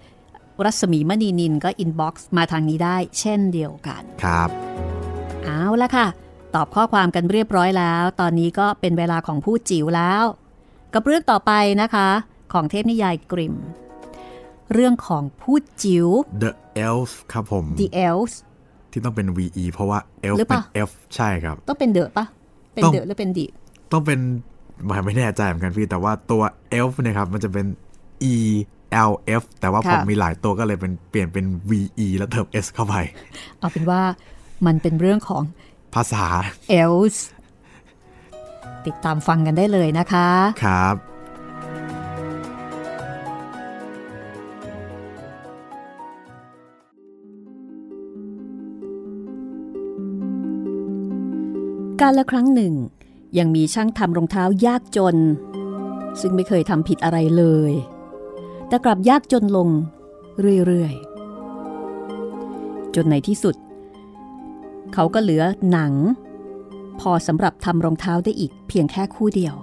รัศมีมณีนินก็อินบ็อกซ์มาทางนี้ได้เช่นเดียวกันครับ เอาละค่ะตอบข้อความกันเรียบร้อยแล้วตอนนี้ก็เป็นเวลาของผู้จิ๋วแล้วกับเรื่องต่อไปนะคะของเทพนิยายกริมเรื่องของผู้จิ๋ว The Elves ครับผม The Elves ที่ต้องเป็น วี อี เพราะว่า Elf เป็น F ใช่ครับต้องเป็น The ปะเป็น The หรือเป็น The ต้องเป็นไม่แน่ใจเหมือนกันพี่แต่ว่าตัว Elf เนี่ยครับมันจะเป็น E L F แต่ว่าผมมีหลายตัวก็เลยเป็นเปลี่ยนเป็น V E แล้วเติม S เข้าไปเอาเป็นว่ามันเป็นเรื่องของภาษา Elves ติดตามฟังกันได้เลยนะคะครับการละครั้งหนึ่งยังมีช่างทำรองเท้ายากจนซึ่งไม่เคยทำผิดอะไรเลยแต่กลับยากจนลงเรื่อยๆจนในที่สุดเขาก็เหลือหนังพอสำหรับทำรองเท้าได้อีกเพียงแค่คู่เดียว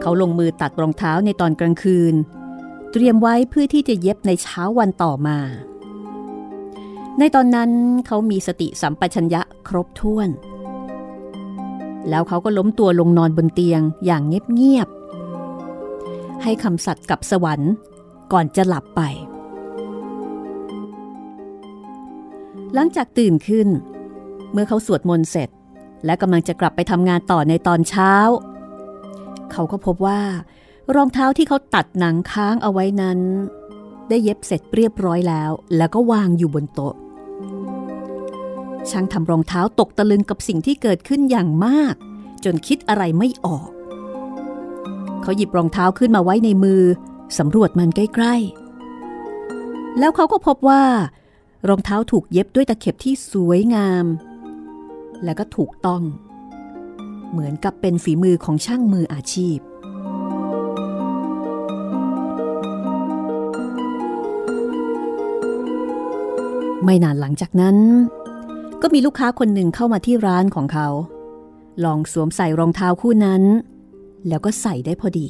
เขาลงมือตัดรองเท้าในตอนกลางคืนเตรียมไว้เพื่อที่จะเย็บในเช้าวันต่อมาในตอนนั้นเขามีสติสัมปชัญญะครบถ้วนแล้วเขาก็ล้มตัวลงนอนบนเตียงอย่างเงียบๆให้คำสัตย์กับสวรรค์ก่อนจะหลับไปหลังจากตื่นขึ้นเมื่อเขาสวดมนต์เสร็จและกำลังจะกลับไปทำงานต่อในตอนเช้าเขาก็พบว่ารองเท้าที่เขาตัดหนังค้างเอาไว้นั้นได้เย็บเสร็จเรียบร้อยแล้วแล้วก็วางอยู่บนโต๊ะช่างทำรองเท้าตกตะลึงกับสิ่งที่เกิดขึ้นอย่างมากจนคิดอะไรไม่ออกเขาหยิบรองเท้าขึ้นมาไว้ในมือสำรวจมันใกล้ๆแล้วเขาก็พบว่ารองเท้าถูกเย็บด้วยตะเข็บที่สวยงามและก็ถูกต้องเหมือนกับเป็นฝีมือของช่างมืออาชีพไม่นานหลังจากนั้นก็มีลูกค้าคนหนึ่งเข้ามาที่ร้านของเขาลองสวมใส่รองเท้าคู่นั้นแล้วก็ใส่ได้พอดี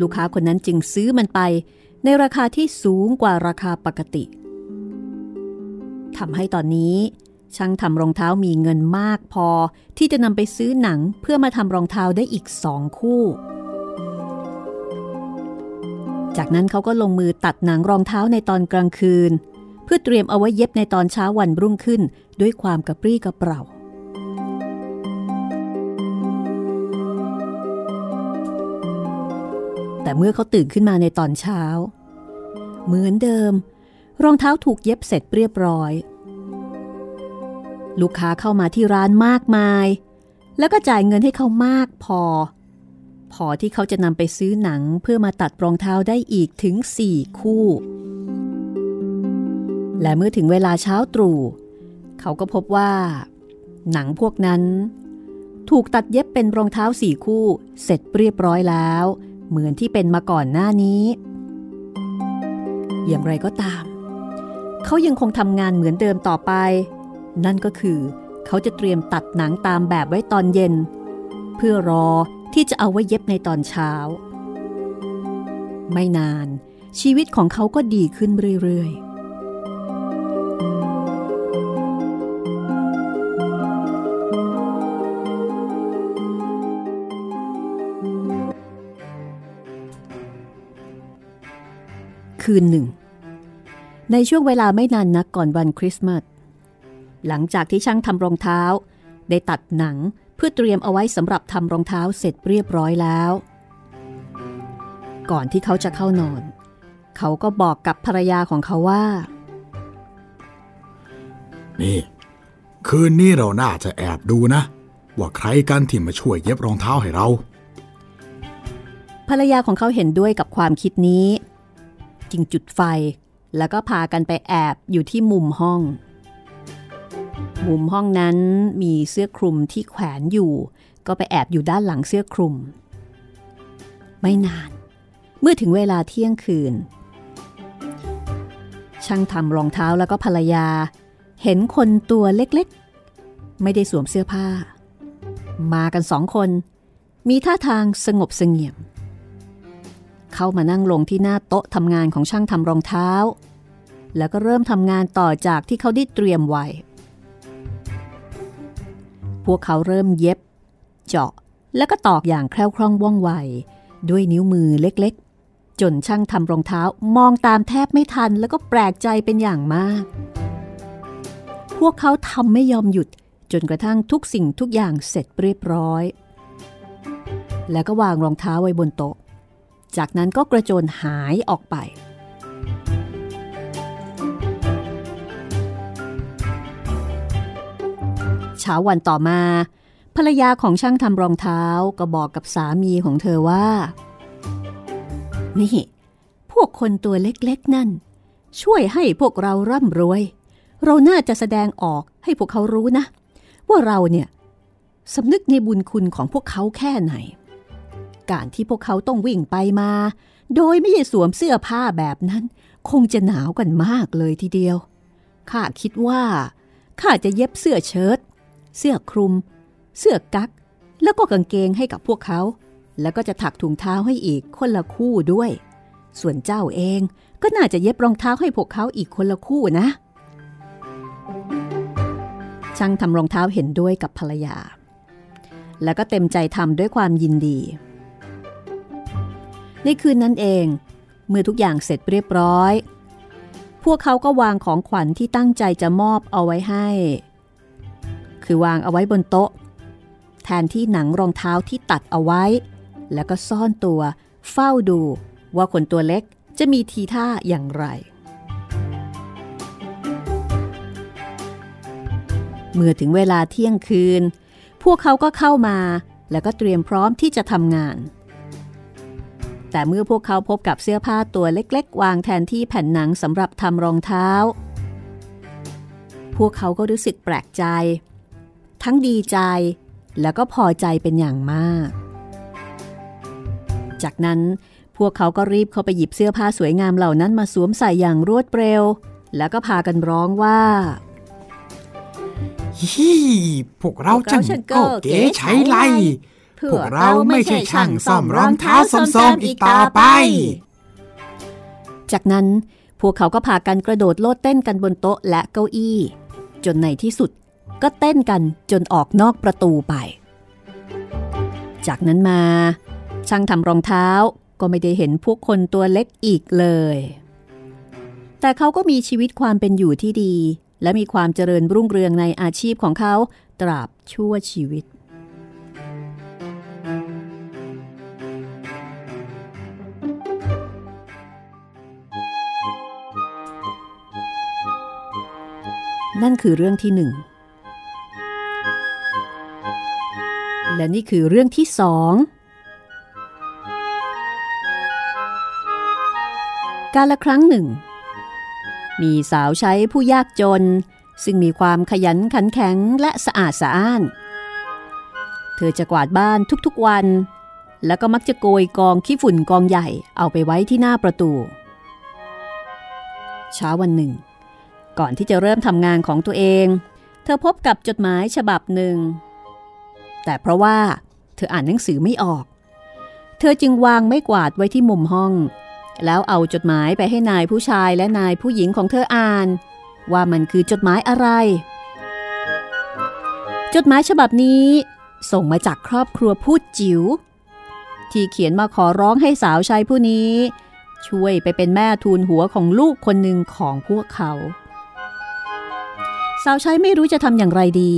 ลูกค้าคนนั้นจึงซื้อมันไปในราคาที่สูงกว่าราคาปกติทำให้ตอนนี้ช่างทำรองเท้ามีเงินมากพอที่จะนำไปซื้อหนังเพื่อมาทำรองเท้าได้อีกสองคู่จากนั้นเขาก็ลงมือตัดหนังรองเท้าในตอนกลางคืนเพื่อเตรียมเอาไว้เย็บในตอนเช้าวันรุ่งขึ้นด้วยความกระปรี้กระเปร่าแต่เมื่อเขาตื่นขึ้นมาในตอนเช้าเหมือนเดิมรองเท้าถูกเย็บเสร็จเรียบร้อยลูกค้าเข้ามาที่ร้านมากมายแล้วก็จ่ายเงินให้เขามากพอพอที่เขาจะนำไปซื้อหนังเพื่อมาตัดรองเท้าได้อีกถึงสี่คู่และเมื่อถึงเวลาเช้าตรู่เขาก็พบว่าหนังพวกนั้นถูกตัดเย็บเป็นรองเท้าสี่คู่เสร็จเรียบร้อยแล้วเหมือนที่เป็นมาก่อนหน้านี้อย่างไรก็ตามเขายังคงทำงานเหมือนเดิมต่อไปนั่นก็คือเขาจะเตรียมตัดหนังตามแบบไว้ตอนเย็นเพื่อรอที่จะเอาไว้เย็บในตอนเช้าไม่นานชีวิตของเขาก็ดีขึ้นเรื่อยๆคืนหนึ่งในช่วงเวลาไม่นานนักก่อนวันคริสต์มาสหลังจากที่ช่างทำรองเท้าได้ตัดหนังเพื่อเตรียมเอาไว้สำหรับทำรองเท้าเสร็จเรียบร้อยแล้วก่อนที่เขาจะเข้านอนเขาก็บอกกับภรรยาของเขาว่านี่คืนนี้เราน่าจะแอบดูนะว่าใครกันที่มาช่วยเย็บรองเท้าให้เราภรรยาของเขาเห็นด้วยกับความคิดนี้จึงจุดไฟแล้วก็พากันไปแอบอยู่ที่มุมห้องมุมห้องนั้นมีเสื้อคลุมที่แขวนอยู่ก็ไปแอบอยู่ด้านหลังเสื้อคลุมไม่นานเมื่อถึงเวลาเที่ยงคืนช่างทำรองเท้าแล้วก็ภรรยาเห็นคนตัวเล็กๆไม่ได้สวมเสื้อผ้ามากันสองคนมีท่าทางสงบเสงี่ยมเข้ามานั่งลงที่หน้าโต๊ะทำงานของช่างทำรองเท้า แล้วก็เริ่มทำงานต่อจากที่เขาได้เตรียมไว้พวกเขาเริ่มเย็บเจาะและก็ตอกอย่างแคล่วคล่องว่องไวด้วยนิ้วมือเล็กๆจนช่างทำรองเท้ามองตามแทบไม่ทันแล้วก็แปลกใจเป็นอย่างมากพวกเขาทำไม่ยอมหยุดจนกระทั่งทุกสิ่งทุกอย่างเสร็จเรียบร้อยแล้วก็วางรองเท้าไว้บนโต๊ะจากนั้นก็กระโจนหายออกไปเช้าวันต่อมาภรรยาของช่างทำรองเท้าก็บอกกับสามีของเธอว่านี่พวกคนตัวเล็กๆนั่นช่วยให้พวกเราร่ำรวยเราน่าจะแสดงออกให้พวกเขารู้นะว่าเราเนี่ยสำนึกในบุญคุณของพวกเขาแค่ไหนการที่พวกเขาต้องวิ่งไปมาโดยไม่ได้สวมเสื้อผ้าแบบนั้นคงจะหนาวกันมากเลยทีเดียวข้าคิดว่าข้าจะเย็บเสื้อเชิ้ตเสื้อคลุมเสื้อกั๊กแล้วก็กางเกงให้กับพวกเขาแล้วก็จะถักถุงเท้าให้อีกคนละคู่ด้วยส่วนเจ้าเองก็น่าจะเย็บรองเท้าให้พวกเขาอีกคนละคู่นะช่างทำรองเท้าเห็นด้วยกับภรรยาแล้วก็เต็มใจทำด้วยความยินดีในคืนนั้นเองเมื่อทุกอย่างเสร็จเรียบร้อยพวกเขาก็วางของขวัญที่ตั้งใจจะมอบเอาไว้ให้คือวางเอาไว้บนโต๊ะแทนที่หนังรองเท้าที่ตัดเอาไว้แล้วก็ซ่อนตัวเฝ้าดูว่าคนตัวเล็กจะมีทีท่าอย่างไรเมื่อถึงเวลาเที่ยงคืนพวกเขาก็เข้ามาแล้วก็เตรียมพร้อมที่จะทำงานแต่เมื่อพวกเขาพบกับเสื้อผ้าตัวเล็กๆวางแทนที่แผ่นหนังสำหรับทำรองเท้าพวกเขาก็รู้สึกแปลกใจทั้งดีใจแล้วก็พอใจเป็นอย่างมากจากนั้นพวกเขาก็รีบเข้าไปหยิบเสื้อผ้าสวยงามเหล่านั้นมาสวมใส่อย่างรวดเร็วแล้วก็พากันร้องว่าฮิพวกเราช่างก็เก๋ใช้ไรพวกเราไม่ใช่ช่างซ่อมรองเท้าซ้อมๆอีกต่อไปจากนั้นพวกเขาก็พากันกระโดดโลดเต้นกันบนโต๊ะและเก้าอี้จนในที่สุดก็เต้นกันจนออกนอกประตูไปจากนั้นมาช่างทำรองเท้าก็ไม่ได้เห็นพวกคนตัวเล็กอีกเลยแต่เขาก็มีชีวิตความเป็นอยู่ที่ดีและมีความเจริญรุ่งเรืองในอาชีพของเขาตราบชั่วชีวิตนั่นคือเรื่องที่หนึ่งและนี่คือเรื่องที่สองกาลครั้งหนึ่งมีสาวใช้ผู้ยากจนซึ่งมีความขยันขันแข็งและสะอาดสะอ้านเธอจะกวาดบ้านทุกๆวันแล้วก็มักจะโกยกองขี้ฝุ่นกองใหญ่เอาไปไว้ที่หน้าประตูเช้าวันหนึ่งก่อนที่จะเริ่มทำงานของตัวเองเธอพบกับจดหมายฉบับหนึ่งแต่เพราะว่าเธออ่านหนังสือไม่ออกเธอจึงวางไม้กวาดไว้ที่มุมห้องแล้วเอาจดหมายไปให้นายผู้ชายและนายผู้หญิงของเธออ่านว่ามันคือจดหมายอะไรจดหมายฉบับนี้ส่งมาจากครอบครัวภูติจิ๋วที่เขียนมาขอร้องให้สาวใช้ผู้นี้ช่วยไปเป็นแม่ทูลหัวของลูกคนหนึ่งของพวกเขาสาวใช้ไม่รู้จะทำอย่างไรดี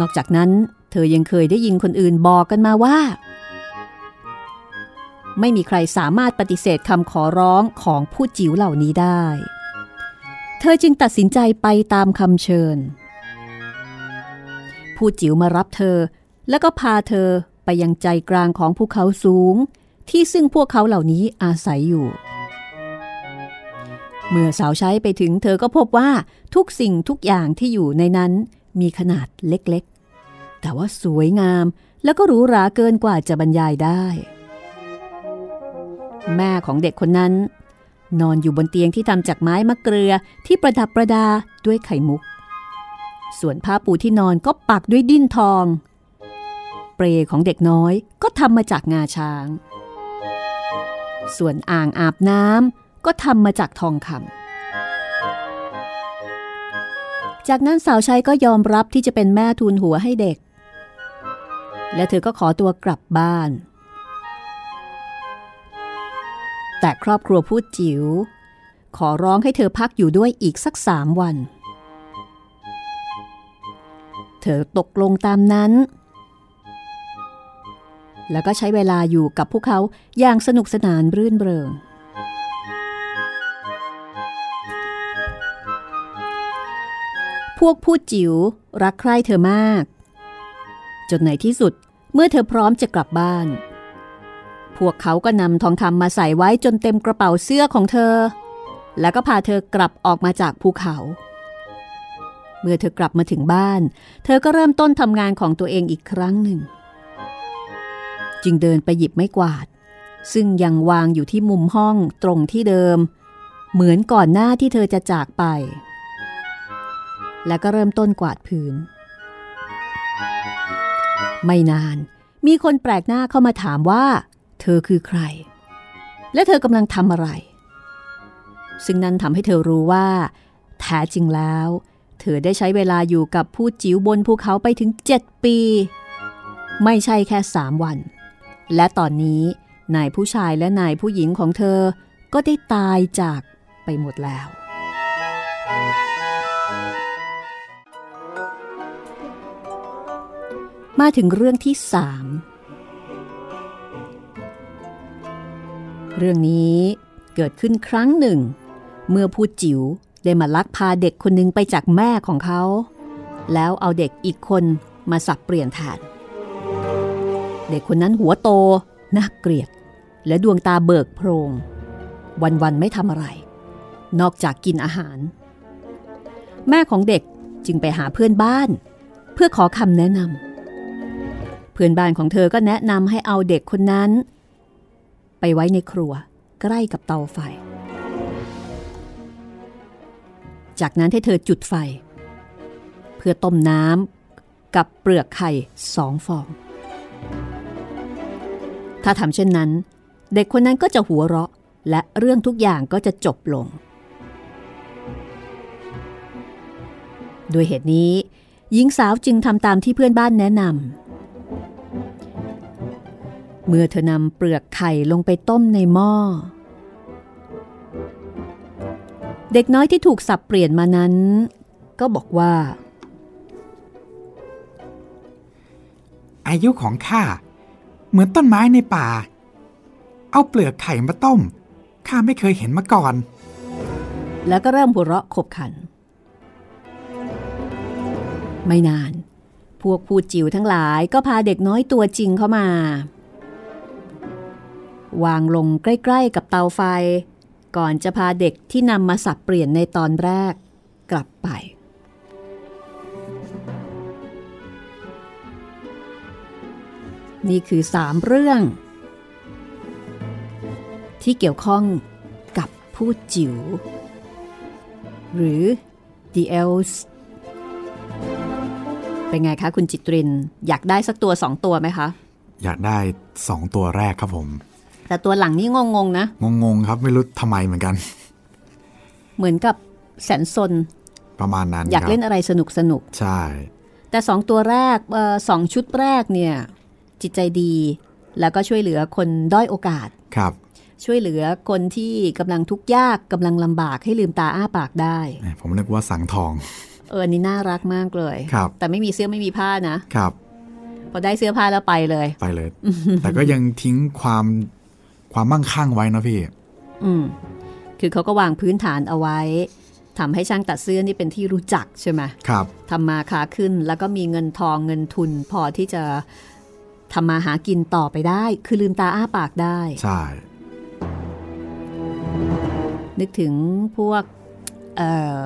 นอกจากนั้นเธอยังเคยได้ยินคนอื่นบอกกันมาว่าไม่มีใครสามารถปฏิเสธคำขอร้องของผู้จิ๋วเหล่านี้ได้เธอจึงตัดสินใจไปตามคำเชิญผู้จิ๋วมารับเธอแล้วก็พาเธอไปยังใจกลางของภูเขาสูงที่ซึ่งพวกเขาเหล่านี้อาศัยอยู่เมื่อสาวใช้ไปถึงเธอก็พบว่าทุกสิ่งทุกอย่างที่อยู่ในนั้นมีขนาดเล็กๆแต่ว่าสวยงามแล้วก็หรูหราเกินกว่าจะบรรยายได้แม่ของเด็กคนนั้นนอนอยู่บนเตียงที่ทำจากไม้มะเกลือที่ประดับประดาด้วยไข่มุกส่วนผ้าปูที่นอนก็ปักด้วยดิ้นทองเปลของเด็กน้อยก็ทำมาจากงาช้างส่วนอ่างอาบน้ำก็ ก็ทำมาจากทองคำจากนั้นสาวใช้ก็ยอมรับที่จะเป็นแม่ทูลหัวให้เด็กและเธอก็ขอตัวกลับบ้านแต่ครอบครัวภูติจิ๋วขอร้องให้เธอพักอยู่ด้วยอีกสักสามวันเธอตกลงตามนั้นแล้วก็ใช้เวลาอยู่กับพวกเขาอย่างสนุกสนานรื่นเริงพวกภูติจิ๋วรักใคร่เธอมากจนในที่สุดเมื่อเธอพร้อมจะกลับบ้านพวกเขาก็นำทองคำมาใส่ไว้จนเต็มกระเป๋าเสื้อของเธอแล้วก็พาเธอกลับออกมาจากภูเขาเมื่อเธอกลับมาถึงบ้านเธอก็เริ่มต้นทำงานของตัวเองอีกครั้งหนึ่งจึงเดินไปหยิบไม้กวาดซึ่งยังวางอยู่ที่มุมห้องตรงที่เดิมเหมือนก่อนหน้าที่เธอจะจากไปแล้วก็เริ่มต้นกวาดพื้นไม่นานมีคนแปลกหน้าเข้ามาถามว่าเธอคือใครและเธอกำลังทำอะไรซึ่งนั่นทำให้เธอรู้ว่าแท้จริงแล้วเธอได้ใช้เวลาอยู่กับภูติจิ๋วบนภูเขาไปถึงเจ็ดปีไม่ใช่แค่สามวันและตอนนี้นายผู้ชายและนายผู้หญิงของเธอก็ได้ตายจากไปหมดแล้วมาถึงเรื่องที่สามเรื่องนี้เกิดขึ้นครั้งหนึ่งเมื่อภูติจิ๋วได้มาลักพาเด็กคนหนึ่งไปจากแม่ของเขาแล้วเอาเด็กอีกคนมาสับเปลี่ยนแทนเด็กคนนั้นหัวโตน่าเกลียดและดวงตาเบิกโพรงวันๆไม่ทำอะไรนอกจากกินอาหารแม่ของเด็กจึงไปหาเพื่อนบ้านเพื่อขอคำแนะนำเพื่อนบ้านของเธอก็แนะนำให้เอาเด็กคนนั้นไปไว้ในครัวใกล้กับเตาไฟจากนั้นให้เธอจุดไฟเพื่อต้มน้ำกับเปลือกไข่สองฟองถ้าทำเช่นนั้นเด็กคนนั้นก็จะหัวเราะและเรื่องทุกอย่างก็จะจบลงด้วยเหตุนี้หญิงสาวจึงทำตามที่เพื่อนบ้านแนะนำเมื่อเธอนำเปลือกไข่ลงไปต้มในหม้อเด็กน้อยที่ถูกสับเปลี่ยนมานั้นก็บอกว่าอายุของข้าเหมือนต้นไม้ในป่าเอาเปลือกไข่มาต้มข้าไม่เคยเห็นมาก่อนแล้วก็เริ่มหัวเราะขบขันไม่นานพวกภูติจิ๋วทั้งหลายก็พาเด็กน้อยตัวจริงเข้ามาวางลงใกล้ๆกับเตาไฟก่อนจะพาเด็กที่นำมาสับเปลี่ยนในตอนแรกกลับไปนี่คือสามเรื่องที่เกี่ยวข้องกับภูติจิ๋วหรือ The Elves เป็นไงคะคุณจิตรินอยากได้สักตัวสองตัวไหมคะอยากได้สองตัวแรกครับผมแต่ตัวหลังนี่งงๆนะงงๆครับไม่รู้ทำไมเหมือนกันเหมือนกับแสนซนประมาณนั้นอยากเล่นอะไรสนุกสนุกใช่แต่สองตัวแรกเอ่อสองชุดแรกเนี่ยจิตใจดีแล้วก็ช่วยเหลือคนด้อยโอกาสครับช่วยเหลือคนที่กำลังทุกข์ยากกำลังลำบากให้ลืมตาอ้าปากได้ผมนึกว่าสังทองเอออันนี้น่ารักมากเลยครับแต่ไม่มีเสื้อไม่มีผ้านะครับพอได้เสื้อผ้าแล้วไปเลยไปเลย แต่ก็ยังทิ้งความความมั่งคั่งไว้นะพี่อืมคือเขาก็วางพื้นฐานเอาไว้ทำให้ช่างตัดเสื้อนี่เป็นที่รู้จักใช่ไหมครับทำมาค้าขึ้นแล้วก็มีเงินทองเงินทุนพอที่จะทำมาหากินต่อไปได้คือลืมตาอ้าปากได้ใช่นึกถึงพวกเอ่อ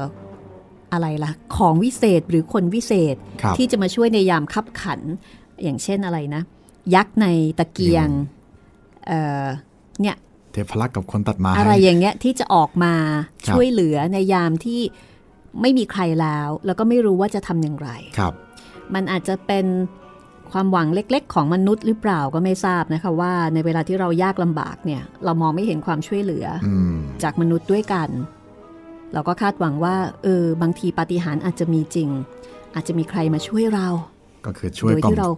อะไรล่ะของวิเศษหรือคนวิเศษที่จะมาช่วยในยามคับขันอย่างเช่นอะไรนะยักษ์ในตะเกียงเอ่อเนี่ยเทพลักษ์กับคนตัดไม้อะไรอย่างเงี้ยที่จะออกมาช่วยเหลือในยามที่ไม่มีใครแล้วแล้วก็ไม่รู้ว่าจะทำอย่างไรครับมันอาจจะเป็น ความหวังเล็กๆของมนุษย์หรือเปล่าก็ไม่ทราบนะคะว่าในเวลาที่เรายากลำบากเนี่ยเรามองไม่เห็นความช่วยเหลือจากมนุษย์ด้วยกันเราก็คาดหวังว่าเออบางทีปาฏิหาริย์อาจจะมีจริงอาจจะมีใครมาช่วยเราก็คือช่วยโดยที่เรา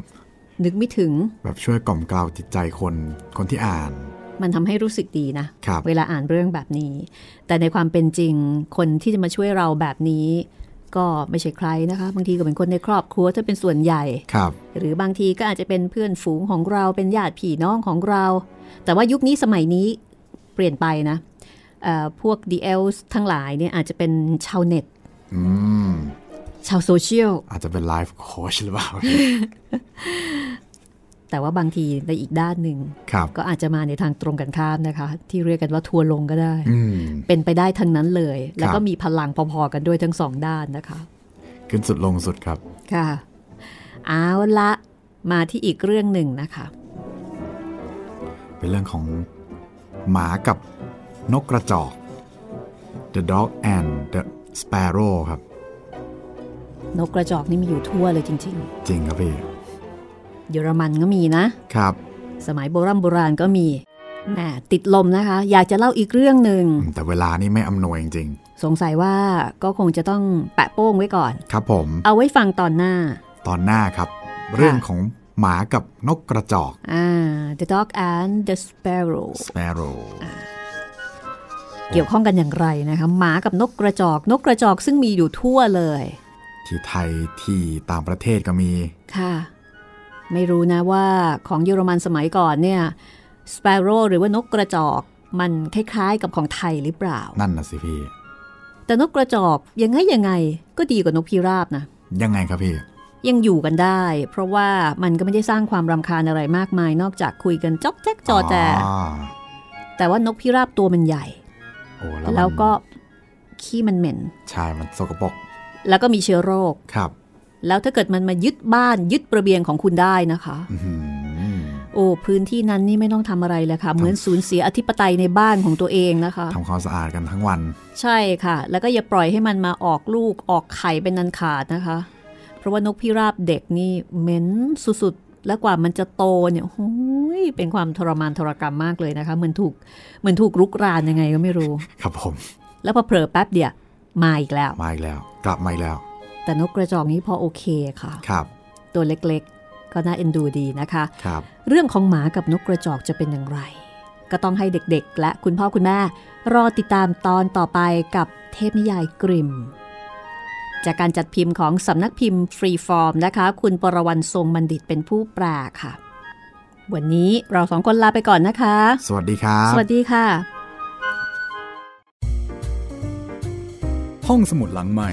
นึกไม่ถึงแบบช่วยกล่อมเกลาจิตใจคนคนที่อ่านมันทำให้รู้สึกดีนะเวลาอ่านเรื่องแบบนี้แต่ในความเป็นจริงคนที่จะมาช่วยเราแบบนี้ก็ไม่ใช่ใครนะคะบางทีก็เป็นคนในครอบครัวจะเป็นส่วนใหญ่หรือบางทีก็อาจจะเป็นเพื่อนฝูงของเราเป็นญาติพี่น้องของเราแต่ว่ายุคนี้สมัยนี้เปลี่ยนไปนะพวก ดี แอล เอส ทั้งหลายเนี่ยอาจจะเป็นชาวเน็ตชาวโซเชียลอาจจะเป็นไลฟ์โค้ชหรือเปล่า แต่ว่าบางทีในอีกด้านหนึ่งก็อาจจะมาในทางตรงกันข้ามนะคะที่เรียกกันว่าทัวร์ลงก็ได้เป็นไปได้ทั้งนั้นเลยแล้วก็มีพลังพอๆกันด้วยทั้งสองด้านนะคะขึ้นสุดลงสุดครับค่ะเอาละมาที่อีกเรื่องหนึ่งนะคะเป็นเรื่องของหมากับนกกระจอก The Dog and the Sparrow ครับนกกระจอกนี่มีอยู่ทั่วเลยจริงๆจริงครับพี่เยอรมันก็มีนะครับสมัยโบราณโบราณก็มีแหมติดลมนะคะอยากจะเล่าอีกเรื่องหนึ่งแต่เวลานี่ไม่อำนวยจริงๆสงสัยว่าก็คงจะต้องแปะโป้งไว้ก่อนครับผมเอาไว้ฟังตอนหน้าตอนหน้าครับเรื่องของหมากับนกกระจอกอ่า The Dog and the Sparrow Sparrow เกี่ยวข้องกันอย่างไรนะคะหมากับนกกระจอกนกกระจอกซึ่งมีอยู่ทั่วเลยที่ไทยที่ต่างประเทศก็มีค่ะไม่รู้นะว่าของเยอรมันสมัยก่อนเนี่ย Sparrow หรือว่านกกระจอกมันคล้ายๆกับของไทยหรือเปล่านั่นน่ะสิพี่แต่นกกระจอกยังไงยังไงก็ดีกว่านกพิราบนะยังไงครับพี่ยังอยู่กันได้เพราะว่ามันก็ไม่ได้สร้างความรำคาญอะไรมากมายนอกจากคุยกันจ๊อกแจ๊กจอแต่แต่ว่านกพิราบตัวมันใหญ่โอ้แล้วแล้วก็ขี้มันเหม็นใช่มันสกปรกแล้วก็มีเชื้อโรคครับแล้วถ้าเกิดมันมายึดบ้านยึดระเบียงของคุณได้นะคะโอ้พื้นที่นั้นนี่ไม่ต้องทำอะไรเลยค่ะเหมือนสูญเสียอธิปไตยในบ้านของตัวเองนะคะทำความสะอาดกันทั้งวันใช่ค่ะแล้วก็อย่าปล่อยให้มันมาออกลูกออกไข่เป็นอันขาดนะคะเพราะว่านกพิราบเด็กนี่เหม็นสุดๆและกว่ามันจะโตเนี่ยโอ้ยเป็นความทรมานทรกรรมมากเลยนะคะเหมือนถูกเหมือนถูกรุกรานยังไงก็ไม่รู้ครับผมแล้วพอเผลอแป๊บเดียวมาอีกแล้วมาอีกแล้วกลับมาอีกแล้วแต่นกกระจอกนี้พอโอเคค่ะครับตัวเล็กๆก็น่าเอ็นดูดีนะคะครับเรื่องของหมากับนกกระจอกจะเป็นอย่างไรก็ต้องให้เด็กๆและคุณพ่อคุณแม่รอติดตามตอนต่อไปกับเทพนิยายกริมจากการจัดพิมพ์ของสำนักพิมพ์ฟรีฟอร์มนะคะคุณปรวรรณทรงบัณฑิตเป็นผู้แปลค่ะวันนี้เราสองคนลาไปก่อนนะคะสวัสดีครับสวัสดีค่ะห้องสมุดหลังใหม่